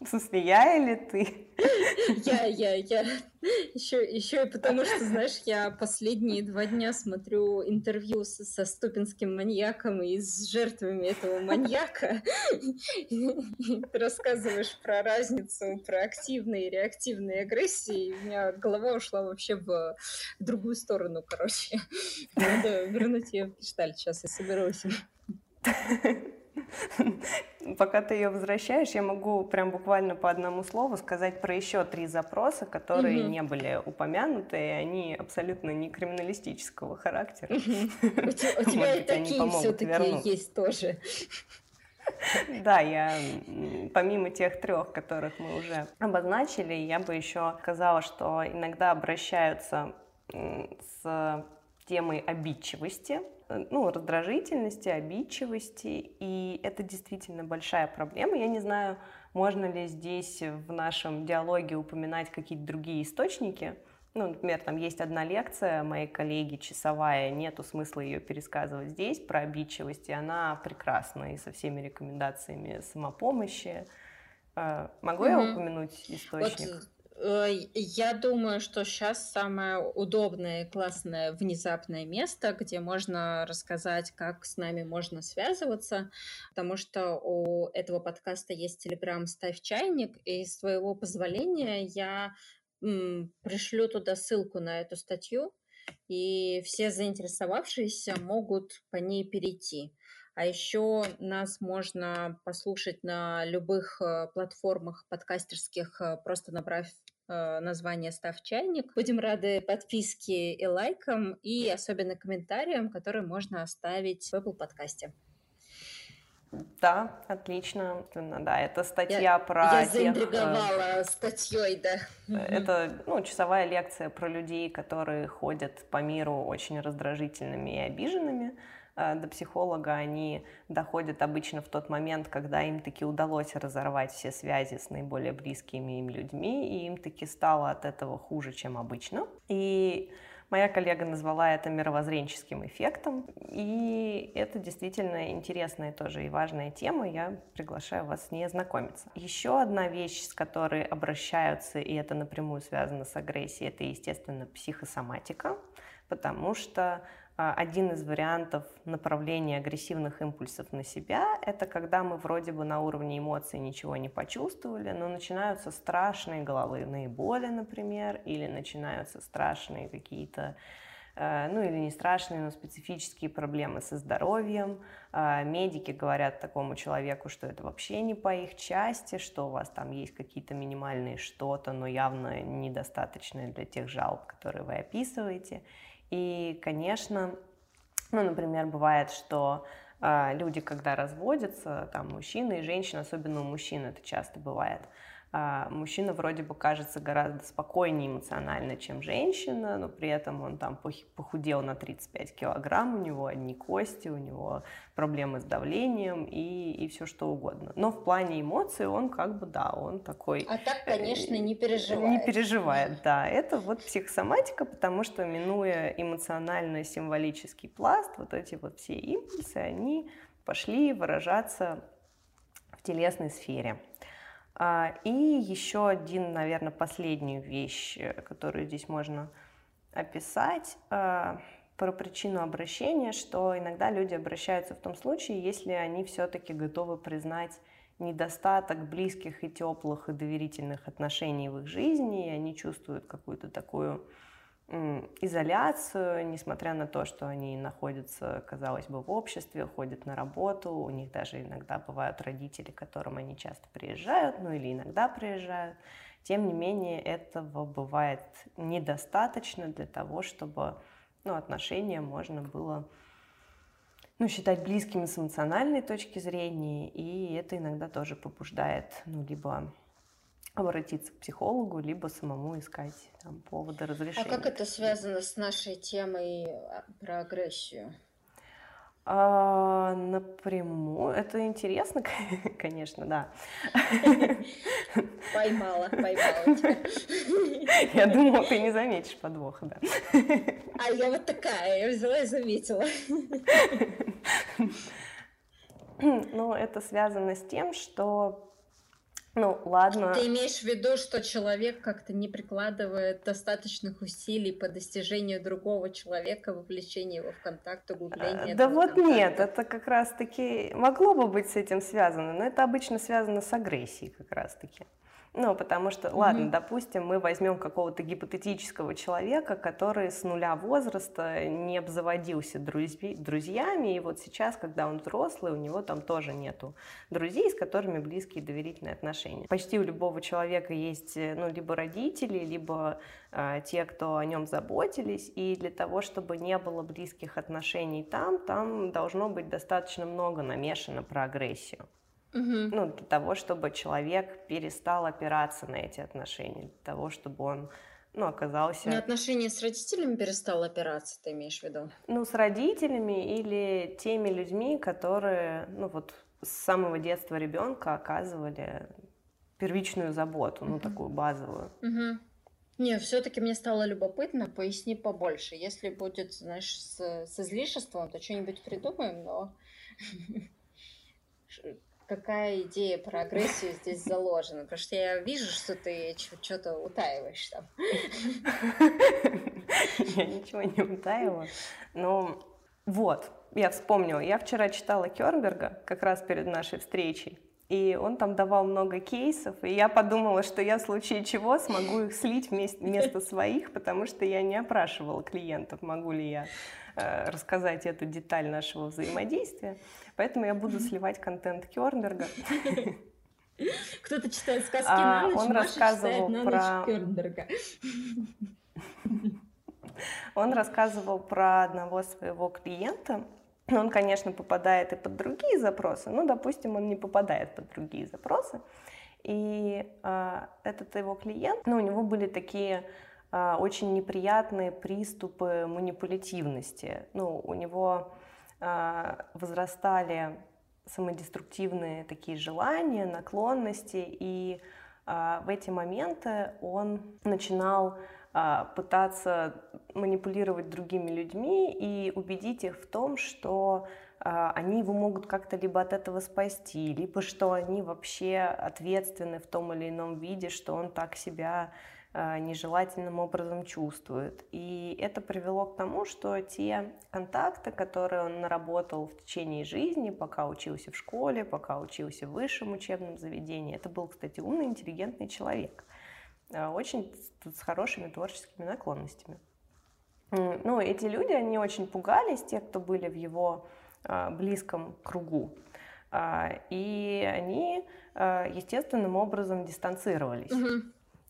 В смысле, я или ты? Я, я, я. Еще, еще и потому, что, знаешь, я последние два дня смотрю интервью со, со ступинским маньяком и с жертвами этого маньяка. Ты рассказываешь про разницу, про активные и реактивные агрессии, и у меня голова ушла вообще в другую сторону, короче. Надо вернуть ее в гештальт, сейчас я соберусь. Пока ты ее возвращаешь, я могу прям буквально по одному слову сказать про еще три запроса, которые угу. не были упомянуты, и они абсолютно не криминалистического характера. У тебя и такие все-таки есть тоже. Да, я помимо тех трех, которых мы уже обозначили, я бы еще сказала, что иногда обращаются с темой обидчивости, ну, раздражительности, обидчивости, и это действительно большая проблема. Я не знаю, можно ли здесь в нашем диалоге упоминать какие-то другие источники. Ну, например, там есть одна лекция моей коллеги, часовая, нету смысла ее пересказывать здесь, про обидчивость, и она прекрасна, и со всеми рекомендациями самопомощи. Могу mm-hmm. я упомянуть источник? Вот. Я думаю, что сейчас самое удобное, классное, внезапное место, где можно рассказать, как с нами можно связываться, потому что у этого подкаста есть телеграм «Ставь чайник», и с твоего позволения я м, пришлю туда ссылку на эту статью, и все заинтересовавшиеся могут по ней перейти. А еще нас можно послушать на любых платформах подкастерских, просто набрав название «Ставь чайник». Будем рады подписке и лайкам, и особенно комментариям, которые можно оставить в Apple подкасте. Да, отлично. Да, это статья я, про... Я заинтриговала тех, статьей, да. Это ну, часовая лекция про людей, которые ходят по миру очень раздражительными и обиженными. До психолога они доходят обычно в тот момент, когда им таки удалось разорвать все связи с наиболее близкими им людьми, и им таки стало от этого хуже, чем обычно. И моя коллега назвала это мировоззренческим эффектом, и это действительно интересная тоже и важная тема, я приглашаю вас с ней ознакомиться. Еще одна вещь, с которой обращаются, и это напрямую связано с агрессией, это, естественно, психосоматика, потому что один из вариантов направления агрессивных импульсов на себя – это когда мы вроде бы на уровне эмоций ничего не почувствовали, но начинаются страшные головные боли, например, или начинаются страшные какие-то, ну или не страшные, но специфические проблемы со здоровьем. Медики говорят такому человеку, что это вообще не по их части, что у вас там есть какие-то минимальные что-то, но явно недостаточные для тех жалоб, которые вы описываете. И, конечно, ну, например, бывает, что э, люди, когда разводятся, там, мужчины и женщины, особенно у мужчин это часто бывает, э, мужчина вроде бы кажется гораздо спокойнее эмоционально, чем женщина, но при этом он там похудел на тридцать пять килограмм, у него одни кости, у него проблемы с давлением и, и все что угодно. Но в плане эмоций он как бы, да, он такой... А так, конечно, не переживает. Не переживает, да. Это вот психосоматика, потому что, минуя эмоционально-символический пласт, вот эти вот все импульсы, они пошли выражаться в телесной сфере. И еще один, наверное, последнюю вещь, которую здесь можно описать, про причину обращения, что иногда люди обращаются в том случае, если они все-таки готовы признать недостаток близких и теплых и доверительных отношений в их жизни, и они чувствуют какую-то такую м, изоляцию, несмотря на то, что они находятся, казалось бы, в обществе, ходят на работу, у них даже иногда бывают родители, к которым они часто приезжают, ну или иногда приезжают. Тем не менее, этого бывает недостаточно для того, чтобы... Ну, отношения можно было ну, считать близкими с эмоциональной точки зрения, и это иногда тоже побуждает ну, либо обратиться к психологу, либо самому искать там, поводы разрешения. А как это связано с нашей темой про агрессию? А, напрямую. Это интересно, конечно, да. Поймала, поймала тебя. Я думала, ты не заметишь подвоха, да. А я вот такая, я взяла и заметила. Ну, это связано с тем, что... Ну, ладно. Ты имеешь в виду, что человек как-то не прикладывает достаточных усилий по достижению другого человека, вовлечению его в контакт, углубление? Да вот контакта. Нет, это как раз-таки могло бы быть с этим связано, но это обычно связано с агрессией как раз-таки. Ну, потому что, mm-hmm. ладно, допустим, мы возьмем какого-то гипотетического человека, который с нуля возраста не обзаводился друзь- друзьями, и вот сейчас, когда он взрослый, у него там тоже нету друзей, с которыми близкие доверительные отношения. Почти у любого человека есть, ну, либо родители, либо э, те, кто о нем заботились, и для того, чтобы не было близких отношений там, там должно быть достаточно много намешано про агрессию. Uh-huh. Ну, для того, чтобы человек перестал опираться на эти отношения, для того, чтобы он, ну, оказался... На отношения с родителями перестал опираться, ты имеешь в виду? Ну, с родителями или теми людьми, которые, ну, вот с самого детства ребенка оказывали первичную заботу, uh-huh. ну, такую базовую. Uh-huh. Не, все-таки мне стало любопытно, поясни побольше. Если будет, знаешь, с, с излишеством, то что-нибудь придумаем, но... Какая идея про агрессию здесь заложена? Потому что я вижу, что ты что-то утаиваешь там. Я ничего не утаивала. Ну, вот, я вспомнила. Я вчера читала Кёрнберга, как раз перед нашей встречей. И он там давал много кейсов, и я подумала, что я в случае чего смогу их слить вместо своих, потому что я не опрашивала клиентов, могу ли я э, рассказать эту деталь нашего взаимодействия. Поэтому я буду сливать контент Кёрнберга. Кто-то читает сказки на ночь, он рассказывал про Кёрнберга. Он рассказывал про одного своего клиента. Он, конечно, попадает и под другие запросы, но, допустим, он не попадает под другие запросы. И э, этот его клиент, ну, у него были такие э, очень неприятные приступы манипулятивности. Ну, у него э, возрастали самодеструктивные такие желания, наклонности, и э, в эти моменты он начинал... пытаться манипулировать другими людьми и убедить их в том, что они его могут как-то либо от этого спасти, либо что они вообще ответственны в том или ином виде, что он так себя нежелательным образом чувствует. И это привело к тому, что те контакты, которые он наработал в течение жизни, пока учился в школе, пока учился в высшем учебном заведении, это был, кстати, умный, интеллигентный человек, очень с хорошими творческими наклонностями. Ну, эти люди, они очень пугались, те, кто были в его э, близком кругу. Э, и они э, естественным образом дистанцировались. Угу.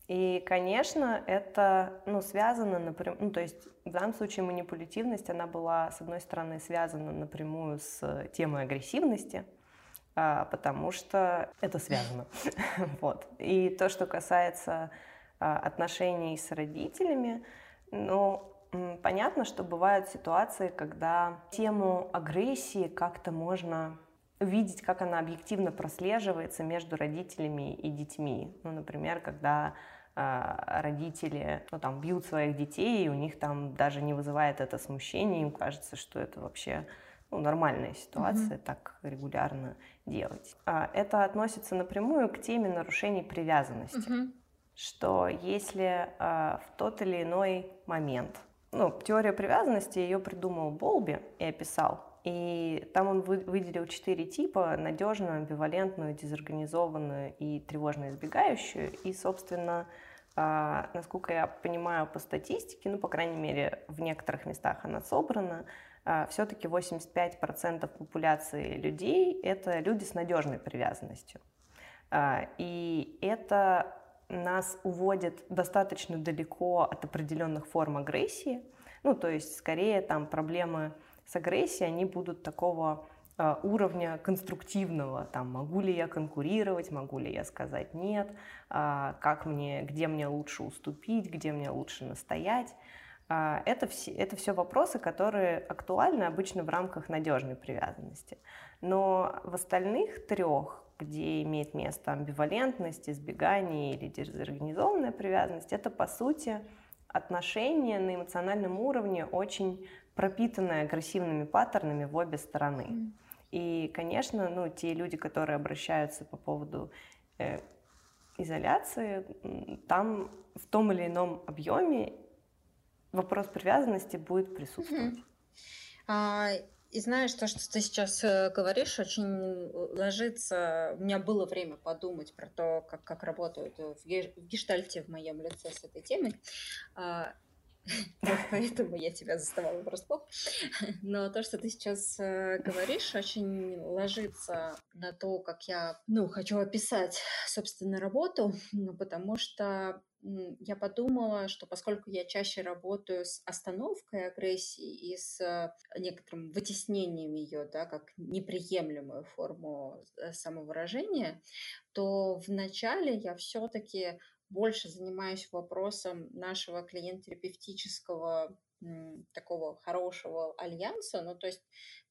И, конечно, это, ну, связано напрямую, ну, то есть в данном случае манипулятивность, она была, с одной стороны, связана напрямую с темой агрессивности, э, потому что это связано. Вот. И то, что касается отношений с родителями, но понятно, что бывают ситуации, когда тему агрессии как-то можно видеть, как она объективно прослеживается между родителями и детьми. Ну, например, когда э, родители, ну, там, бьют своих детей, и у них там даже не вызывает это смущение, им кажется, что это вообще... Ну, нормальная ситуация, mm-hmm. так регулярно делать. А это относится напрямую к теме нарушений привязанности. Mm-hmm. Что если а, в тот или иной момент... Ну, теория привязанности, ее придумал Болби и описал. И там он вы, выделил четыре типа: надежную, амбивалентную, дезорганизованную и тревожно-избегающую. И, собственно, а, насколько я понимаю по статистике, ну, по крайней мере, в некоторых местах она собрана, все-таки восемьдесят пять процентов популяции людей – это люди с надежной привязанностью. И это нас уводит достаточно далеко от определенных форм агрессии. Ну, то есть, скорее, там проблемы с агрессией, они будут такого уровня конструктивного. Там, могу ли я конкурировать, могу ли я сказать «нет», как мне, где мне лучше уступить, где мне лучше настоять. Это все, это все вопросы, которые актуальны обычно в рамках надежной привязанности. Но в остальных трех, где имеет место амбивалентность, избегание или дезорганизованная привязанность, это, по сути, отношения на эмоциональном уровне, очень пропитанные агрессивными паттернами в обе стороны. И, конечно, ну, те люди, которые обращаются по поводу... э, изоляции, там в том или ином объеме вопрос привязанности будет присутствовать. Mm-hmm. А, И знаешь, то, что ты сейчас говоришь, очень ложится... У меня было время подумать про то, как, как работают в гештальте в моем лице с этой темой. Поэтому я тебя заставала врасплох. Но то, что ты сейчас говоришь, очень ложится на то, как я ну, хочу описать собственную работу, потому что я подумала, что поскольку я чаще работаю с остановкой агрессии и с некоторым вытеснением ее, да, как неприемлемую форму самовыражения, то вначале я все-таки больше занимаюсь вопросом нашего клиент-терапевтического такого хорошего альянса. Ну, то есть,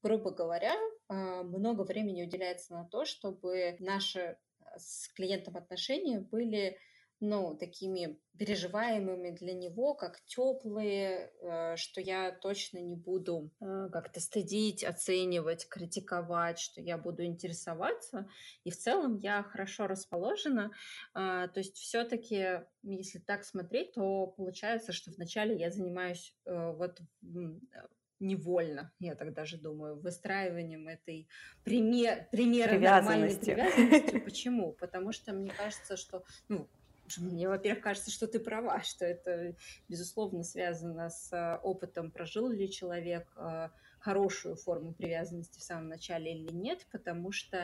грубо говоря, много времени уделяется на то, чтобы наши с клиентом отношения были ну, такими переживаемыми для него, как теплые, что я точно не буду как-то стыдить, оценивать, критиковать, что я буду интересоваться. И в целом я хорошо расположена. То есть все-таки, если так смотреть, то получается, что вначале я занимаюсь вот невольно, я так даже думаю, выстраиванием этой пример, примера нормальной привязанности. Почему? Потому что мне кажется, что... ну, Мне, во-первых, кажется, что ты права, что это, безусловно, связано с опытом, прожил ли человек хорошую форму привязанности в самом начале или нет, потому что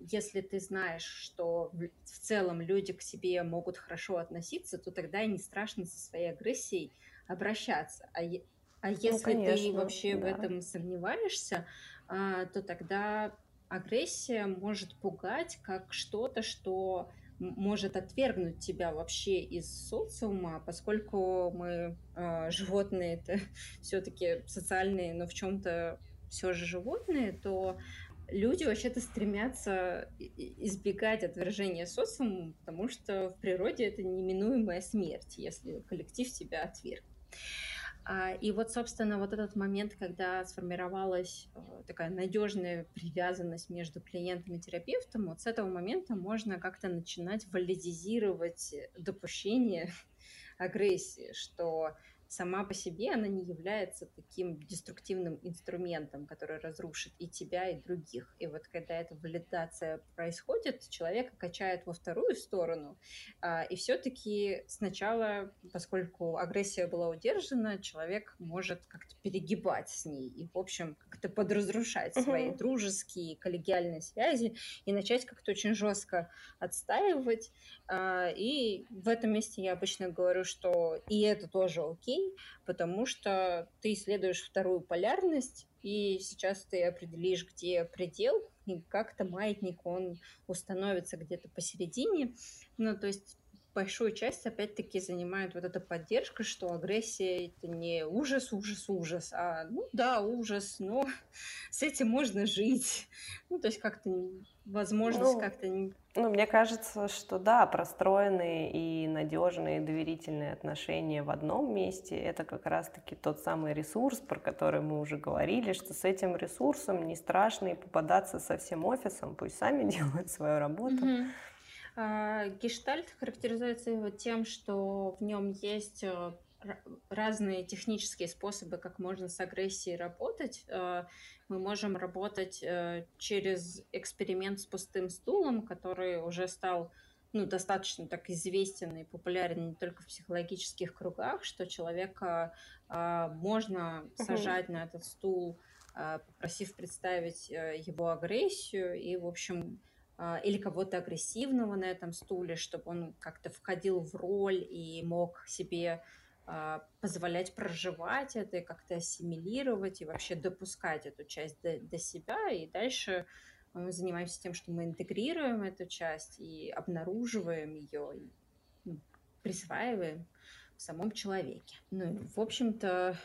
если ты знаешь, что в целом люди к себе могут хорошо относиться, то тогда и не страшно со своей агрессией обращаться. А, е- а ну, если конечно, ты вообще да. в этом сомневаешься, то тогда агрессия может пугать как что-то, что... может отвергнуть тебя вообще из социума, поскольку мы э, животные, это все-таки социальные, но в чем-то все же животные, то люди вообще-то стремятся избегать отвержения социума, потому что в природе это неминуемая смерть, если коллектив тебя отвергнет. И вот, собственно, вот этот момент, когда сформировалась такая надежная привязанность между клиентом и терапевтом, вот с этого момента можно как-то начинать валидизировать допущение агрессии, что сама по себе она не является таким деструктивным инструментом, который разрушит и тебя, и других. И вот когда эта валидация происходит, человека качает во вторую сторону. И все-таки сначала, поскольку агрессия была удержана, человек может как-то перегибать с ней и, в общем, как-то подразрушать uh-huh. свои дружеские, коллегиальные связи и начать как-то очень жестко отстаивать. И в этом месте я обычно говорю, что и это тоже окей, потому что ты исследуешь вторую полярность, и сейчас ты определишь, где предел, и как-то маятник, он установится где-то посередине. Ну, то есть большую часть, опять-таки, занимает вот эта поддержка, что агрессия — это не ужас, ужас, ужас, а, ну да, ужас, но с этим можно жить. Ну, то есть как-то возможность ну, как-то... Ну, мне кажется, что да, простроенные и надежные доверительные отношения в одном месте — это как раз-таки тот самый ресурс, про который мы уже говорили, что с этим ресурсом не страшно и попадаться со всем офисом, пусть сами делают свою работу. Mm-hmm. Гештальт характеризуется его тем, что в нем есть разные технические способы, как можно с агрессией работать. Мы можем работать через эксперимент с пустым стулом, который уже стал ну, достаточно так известен и популярен не только в психологических кругах, что человека можно сажать на этот стул, попросив представить его агрессию и, в общем, или кого-то агрессивного на этом стуле, чтобы он как-то входил в роль и мог себе позволять проживать это, и как-то ассимилировать и вообще допускать эту часть до, до себя. И дальше мы занимаемся тем, что мы интегрируем эту часть и обнаруживаем ее, и присваиваем в самом человеке. Ну, в общем-то...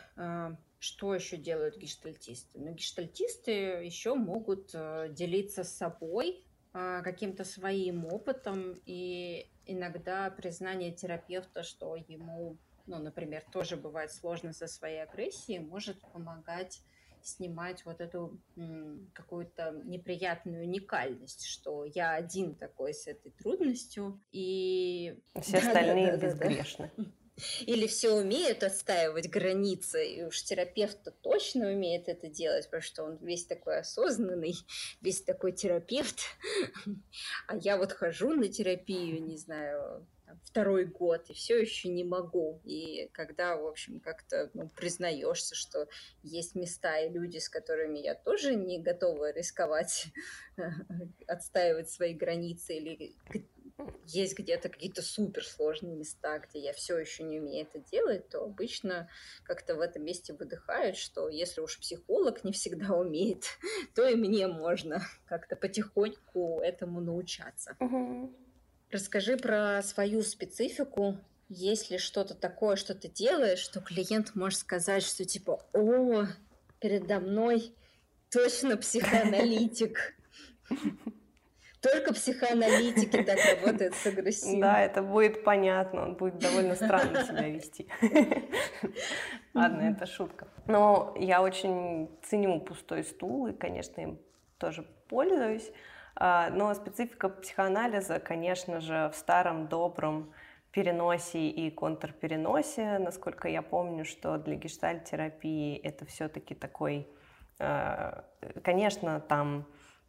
Что еще делают гештальтисты? Ну, гештальтисты еще могут делиться с собой, каким-то своим опытом, и иногда признание терапевта, что ему, ну, например, тоже бывает сложно со своей агрессией, может помогать снимать вот эту м, какую-то неприятную уникальность, что я один такой с этой трудностью, и все да, остальные да, да, безгрешны. Да. или все умеют отстаивать границы, и уж терапевт-то точно умеет это делать, потому что он весь такой осознанный, весь такой терапевт, а я вот хожу на терапию, не знаю, второй год, и все еще не могу. И когда, в общем, как-то ну, признаешься, что есть места и люди, с которыми я тоже не готова рисковать, отстаивать свои границы, или есть где-то какие-то суперсложные места, где я все еще не умею это делать, то обычно как-то в этом месте выдыхают, что если уж психолог не всегда умеет, то и мне можно как-то потихоньку этому научаться. Угу. Расскажи про свою специфику. Есть ли что-то такое, что ты делаешь, что клиент может сказать, что типа, о, передо мной точно психоаналитик. Только психоаналитики так работают с агрессивом. Да, это будет понятно, он будет довольно странно себя вести. Ладно, это шутка. Но я очень ценю пустой стул и, конечно, им тоже пользуюсь. Но специфика психоанализа, конечно же, в старом добром переносе и контрпереносе. Насколько я помню, что для гештальт-терапии это все-таки такой... Конечно, там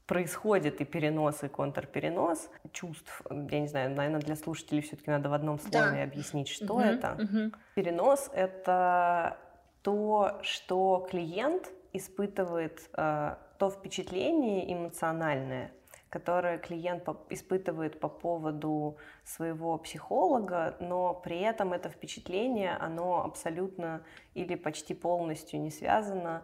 происходит и перенос, и контрперенос чувств. Я не знаю, наверное, для слушателей все-таки надо в одном слове да. объяснить, что угу, это. Угу. Перенос — это то, что клиент испытывает, то впечатление эмоциональное, которые клиент испытывает по поводу своего психолога, но при этом это впечатление, оно абсолютно или почти полностью не связано,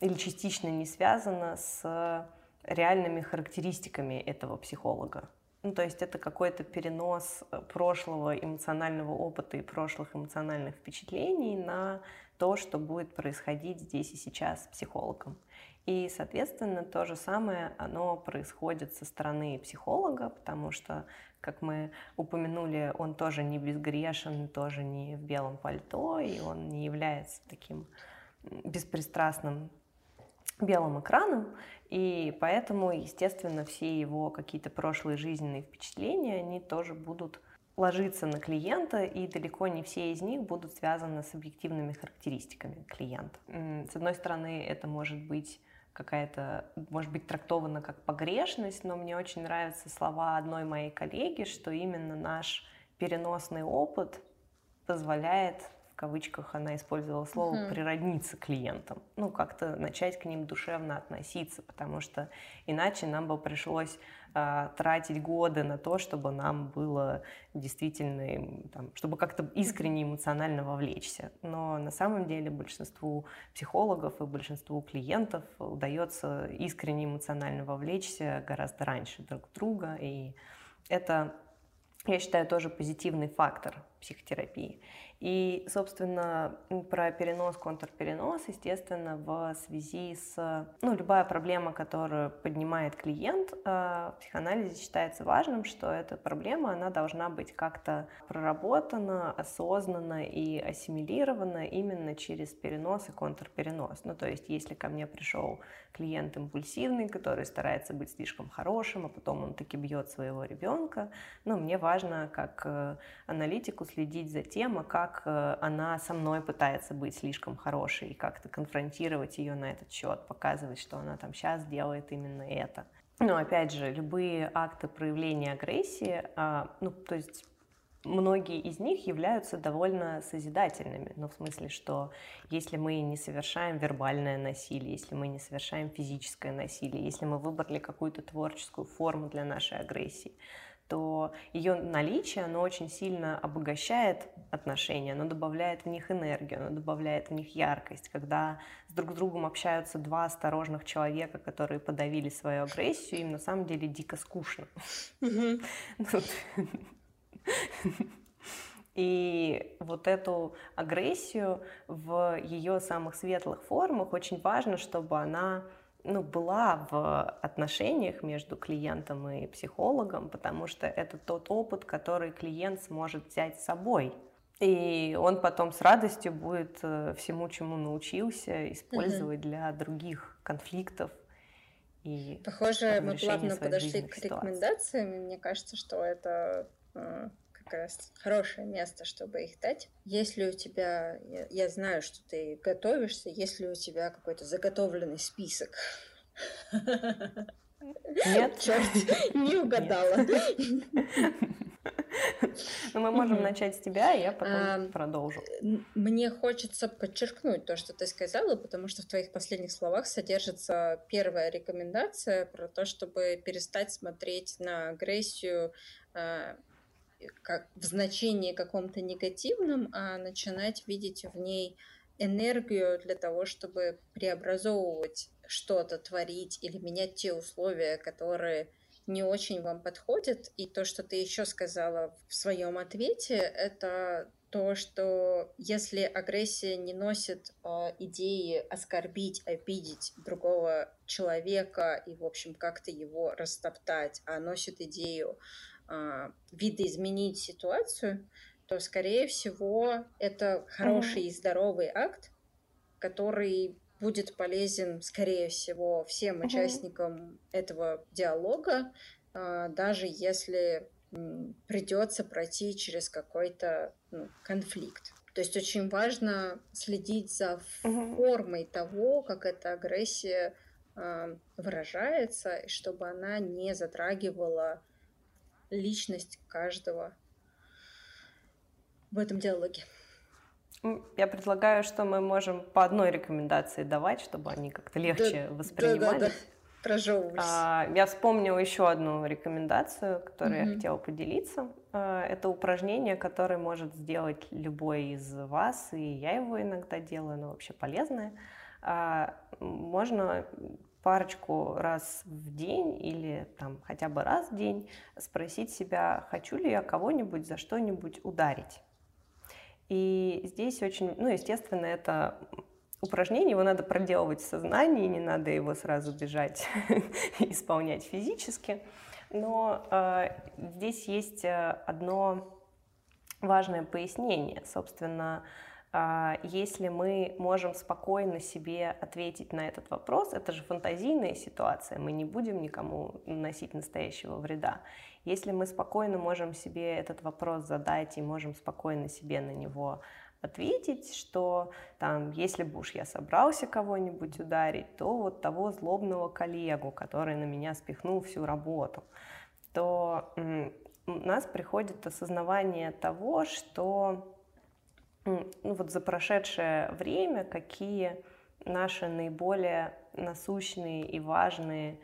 или частично не связано с реальными характеристиками этого психолога. Ну, то есть это какой-то перенос прошлого эмоционального опыта и прошлых эмоциональных впечатлений на то, что будет происходить здесь и сейчас с психологом. И, соответственно, то же самое, оно происходит со стороны психолога, потому что, как мы упомянули, он тоже не безгрешен, тоже не в белом пальто, и он не является таким беспристрастным белым экраном, и поэтому, естественно, все его какие-то прошлые жизненные впечатления, они тоже будут ложиться на клиента, и далеко не все из них будут связаны с объективными характеристиками клиента. С одной стороны, это может быть какая-то, может быть трактована как погрешность, но мне очень нравятся слова одной моей коллеги, что именно наш переносный опыт позволяет, в кавычках она использовала слово, угу. природниться к клиентам, ну как-то начать к ним душевно относиться, потому что иначе нам бы пришлось э, тратить годы на то, чтобы нам было действительно, там, чтобы как-то искренне эмоционально вовлечься. Но на самом деле большинству психологов и большинству клиентов удается искренне эмоционально вовлечься гораздо раньше друг друга, и это, я считаю, тоже позитивный фактор психотерапии. И, собственно, про перенос, контрперенос, естественно, в связи с... Ну, любая проблема, которую поднимает клиент, в психоанализе считается важным, что эта проблема, она должна быть как-то проработана, осознана и ассимилирована именно через перенос и контрперенос. Ну, то есть, если ко мне пришел клиент импульсивный, который старается быть слишком хорошим, а потом он таки бьет своего ребенка, ну, мне важно, как аналитику, следить за тем, как она со мной пытается быть слишком хорошей, и как-то конфронтировать ее на этот счет, показывать, что она там сейчас делает именно это. Но опять же, любые акты проявления агрессии, ну, то есть многие из них являются довольно созидательными, ну, в смысле, что если мы не совершаем вербальное насилие, если мы не совершаем физическое насилие, если мы выбрали какую-то творческую форму для нашей агрессии, то ее наличие, оно очень сильно обогащает отношения, оно добавляет в них энергию, оно добавляет в них яркость. Когда с друг с другом общаются два осторожных человека, которые подавили свою агрессию, им на самом деле дико скучно. И вот эту агрессию в ее самых светлых формах очень важно, чтобы она... ну, была в отношениях между клиентом и психологом, потому что это тот опыт, который клиент сможет взять с собой. И он потом с радостью будет всему, чему научился, использовать угу. для других конфликтов. И похоже, мы плавно подошли к рекомендациям. Мне кажется, что это... как раз хорошее место, чтобы их дать. Если у тебя, я, я знаю, что ты готовишься, если у тебя какой-то заготовленный список. Нет, черт, не угадала. Ну, мы можем mm-hmm. начать с тебя, и я потом а, продолжу. Мне хочется подчеркнуть то, что ты сказала, потому что в твоих последних словах содержится первая рекомендация про то, чтобы перестать смотреть на агрессию а, как, в значении каком-то негативном, а начинать видеть в ней энергию для того, чтобы преобразовывать что-то, творить или менять те условия, которые... не очень вам подходит. И то, что ты еще сказала в своем ответе, это то, что если агрессия не носит э, идеи оскорбить, обидеть другого человека и, в общем, как-то его растоптать, а носит идею э, видоизменить ситуацию, то, скорее всего, это хороший и здоровый акт, который... будет полезен, скорее всего, всем угу. участникам этого диалога, даже если придется пройти через какой-то ну, конфликт. То есть очень важно следить за угу. формой того, как эта агрессия выражается, и чтобы она не затрагивала личность каждого в этом диалоге. Я предлагаю, что мы можем по одной рекомендации давать, чтобы они как-то легче да, воспринимались. Да, да, да. Прожевывались. А, я вспомнила еще одну рекомендацию, которую mm-hmm. я хотела поделиться. А, это упражнение, которое может сделать любой из вас, и я его иногда делаю, оно вообще полезное. А, можно парочку раз в день или там, хотя бы раз в день спросить себя, хочу ли я кого-нибудь за что-нибудь ударить. И здесь очень, ну, естественно, это упражнение, его надо проделывать в сознании, не надо его сразу бежать и исполнять физически. Но э, здесь есть одно важное пояснение. Собственно, э, если мы можем спокойно себе ответить на этот вопрос, это же фантазийная ситуация, мы не будем никому наносить настоящего вреда. Если мы спокойно можем себе этот вопрос задать и можем спокойно себе на него ответить, что там, если бы уж я собрался кого-нибудь ударить, то вот того злобного коллегу, который на меня спихнул всю работу, то м- у нас приходит осознавание того, что м- ну, вот за прошедшее время какие наши наиболее насущные и важные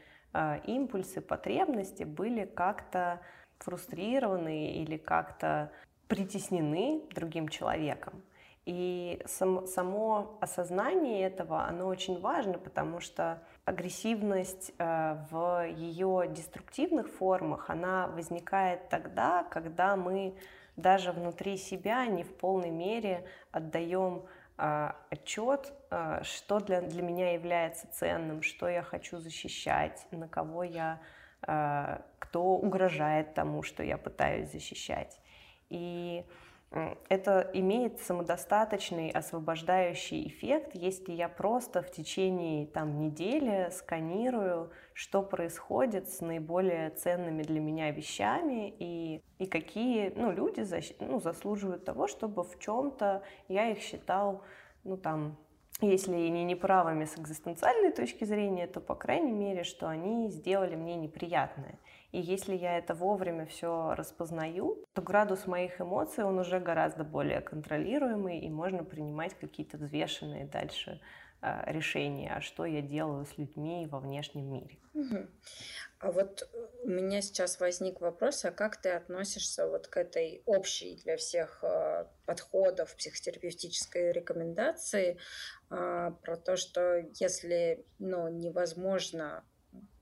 импульсы, потребности были как-то фрустрированы или как-то притеснены другим человеком. И сам, само осознание этого, оно очень важно, потому что агрессивность э, в ее деструктивных формах, она возникает тогда, когда мы даже внутри себя не в полной мере отдаем отчет, что для, для меня является ценным, что я хочу защищать, на кого я, кто угрожает тому, что я пытаюсь защищать. И это имеет самодостаточный освобождающий эффект, если я просто в течение там, недели сканирую, что происходит с наиболее ценными для меня вещами и, и какие ну, люди защ... ну, заслуживают того, чтобы в чем-то я их считал, ну, там, если не неправыми с экзистенциальной точки зрения, то, по крайней мере, что они сделали мне неприятное. И если я это вовремя все распознаю, то градус моих эмоций, он уже гораздо более контролируемый, и можно принимать какие-то взвешенные дальше э, решения, а что я делаю с людьми во внешнем мире. Угу. А вот у меня сейчас возник вопрос, а как ты относишься вот к этой общей для всех э, подходов психотерапевтической рекомендации э, про то, что если ну, невозможно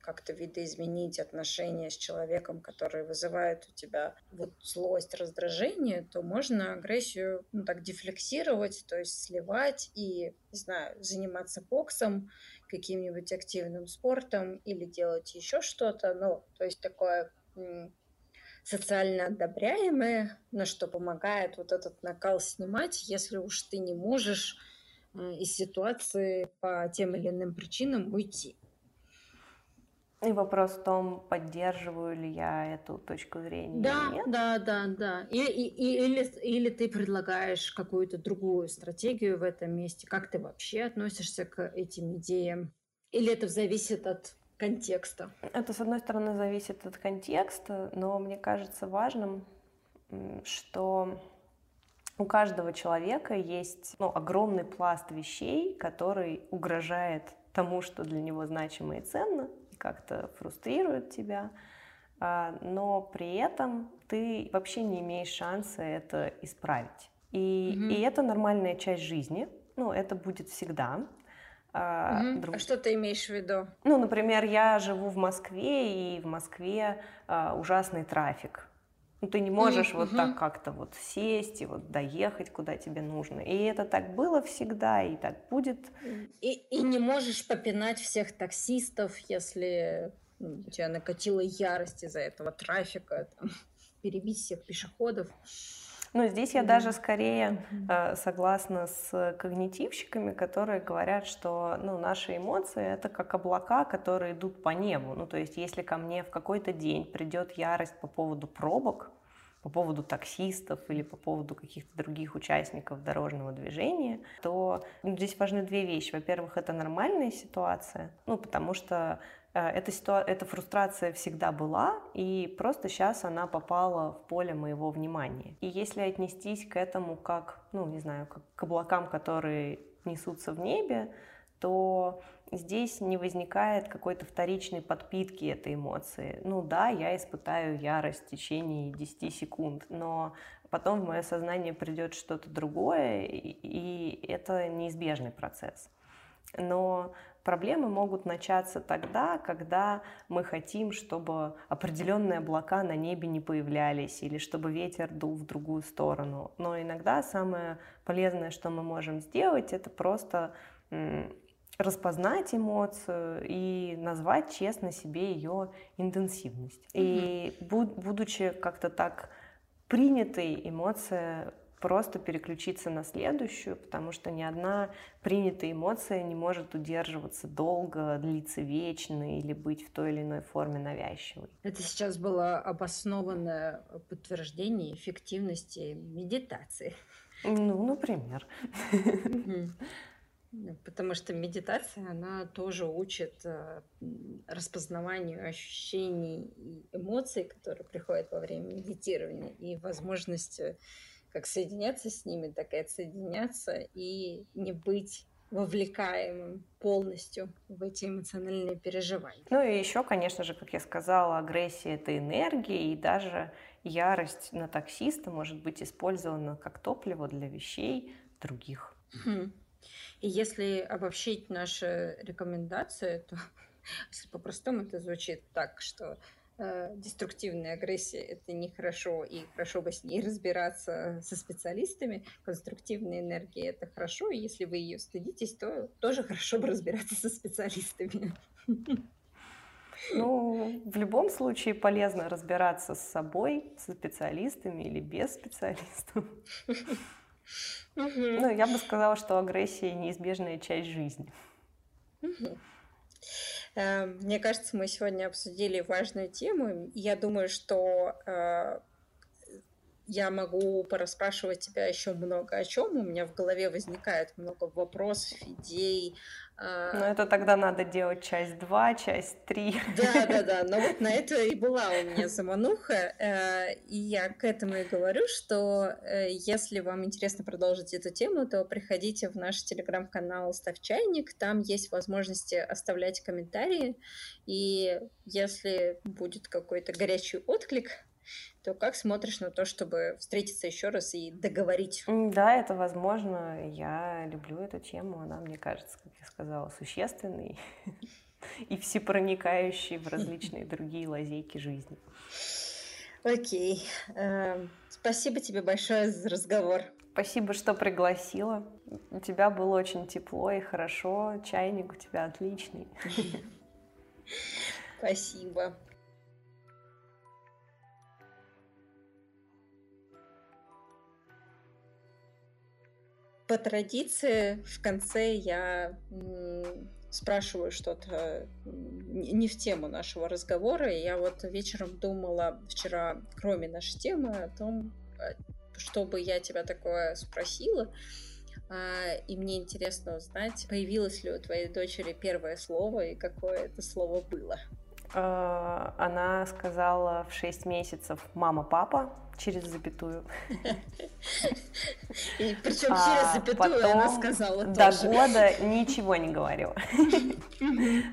как-то видоизменить отношения с человеком, который вызывает у тебя вот злость, раздражение, то можно агрессию ну, так дефлексировать, то есть сливать и, не знаю, заниматься боксом, каким-нибудь активным спортом или делать еще что-то, ну, то есть такое м- социально одобряемое, на что помогает вот этот накал снимать, если уж ты не можешь м- из ситуации по тем или иным причинам уйти. И вопрос в том, поддерживаю ли я эту точку зрения. Да, или нет? да, да, да. И, и, и, или, или ты предлагаешь какую-то другую стратегию в этом месте. Как ты вообще относишься к этим идеям? Или это зависит от контекста? Это, с одной стороны, зависит от контекста, но мне кажется важным, что у каждого человека есть, ну, огромный пласт вещей, который угрожает тому, что для него значимо и ценно, и как-то фрустрирует тебя, но при этом ты вообще не имеешь шанса это исправить. И, mm-hmm. и это нормальная часть жизни, ну, это будет всегда. Mm-hmm. Друг... А что ты имеешь в виду? Ну, например, я живу в Москве, и в Москве ужасный трафик. Ну, ты не можешь mm-hmm. вот так как-то вот сесть и вот доехать, куда тебе нужно. И это так было всегда, и так будет. И, и не можешь попинать всех таксистов, если тебя накатила ярость из-за этого трафика, там, перебить всех пешеходов. Ну, здесь я mm-hmm. даже скорее э, согласна с когнитивщиками, которые говорят, что, ну, наши эмоции — это как облака, которые идут по небу. Ну, то есть, если ко мне в какой-то день придет ярость по поводу пробок, по поводу таксистов или по поводу каких-то других участников дорожного движения, то, ну, здесь важны две вещи. Во-первых, это нормальная ситуация, ну, потому что Эта, ситуа... Эта фрустрация всегда была, и просто сейчас она попала в поле моего внимания. И если отнестись к этому как, ну, не знаю, как к облакам, которые несутся в небе, то здесь не возникает какой-то вторичной подпитки этой эмоции. Ну да, я испытаю ярость в течение десяти секунд, но потом в мое сознание придет что-то другое, и это неизбежный процесс. Но проблемы могут начаться тогда, когда мы хотим, чтобы определенные облака на небе не появлялись или чтобы ветер дул в другую сторону. Но иногда самое полезное, что мы можем сделать, это просто распознать эмоцию и назвать честно себе ее интенсивность. Mm-hmm. И будучи как-то так принятой, эмоция просто переключиться на следующую, потому что ни одна принятая эмоция не может удерживаться долго, длиться вечно или быть в той или иной форме навязчивой. Это сейчас было обоснованное подтверждение эффективности медитации. Ну, например. Потому что медитация, она тоже учит распознаванию ощущений и эмоций, которые приходят во время медитирования, и возможности как соединяться с ними, так и отсоединяться, и не быть вовлекаемым полностью в эти эмоциональные переживания. Ну и еще, конечно же, как я сказала, агрессия — это энергия, и даже ярость на таксиста может быть использована как топливо для вещей других. Угу. И если обобщить наши рекомендации, то если по-простому это звучит так, что деструктивная агрессия — это нехорошо, и хорошо бы с ней разбираться со специалистами. Конструктивная энергия — это хорошо, и если вы ее стыдитесь, то тоже хорошо бы разбираться со специалистами. Ну, в любом случае полезно разбираться с собой, со специалистами или без специалистов. Ну, я бы сказала, что агрессия — неизбежная часть жизни. Мне кажется, мы сегодня обсудили важную тему. Я думаю, что э, я могу пораспрашивать тебя еще много о чем. У меня в голове возникает много вопросов, идей. Э... Но это тогда надо делать часть два, часть три. Да, да, да. Но вот на это и была у меня замануха. Э, и я к этому и говорю, что э, если вам интересно продолжить эту тему, то приходите в наш телеграм-канал «Ставь чайник». Там есть возможности оставлять комментарии. И если будет какой-то горячий отклик, то как смотришь на то, чтобы встретиться еще раз и договорить? Да, это возможно. Я люблю эту тему. Она, мне кажется, как я сказала, существенной и всепроникающей в различные другие лазейки жизни. Окей. Спасибо тебе большое за разговор. Спасибо, что пригласила. У тебя было очень тепло и хорошо. Чайник у тебя отличный. Спасибо. По традиции в конце я спрашиваю что-то не в тему нашего разговора. И я вот вечером думала вчера, кроме нашей темы, о том, чтобы я тебя такое спросила. И мне интересно узнать, появилось ли у твоей дочери первое слово и какое это слово было. Она сказала в шесть месяцев «мама, папа» через запятую. И причем через запятую она сказала тоже. До года ничего не говорила.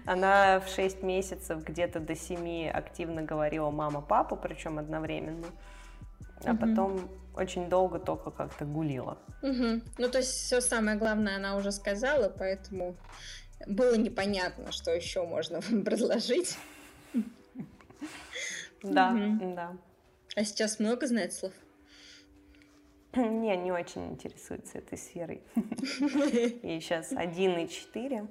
Она в шесть месяцев где-то до семи активно говорила «мама, папа», причем одновременно. А потом угу. очень долго только как-то гулила. Угу. Ну, то есть все самое главное она уже сказала, поэтому было непонятно, что еще можно вам предложить. Да, угу. да. А сейчас много знает слов? Не, не очень интересуется этой сферой. Ей сейчас один и четыре.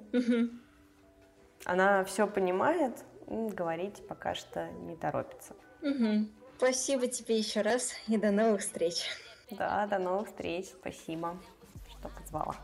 Она все понимает, говорить пока что не торопится. Спасибо тебе еще раз и до новых встреч. Да, до новых встреч. Спасибо, что позвала.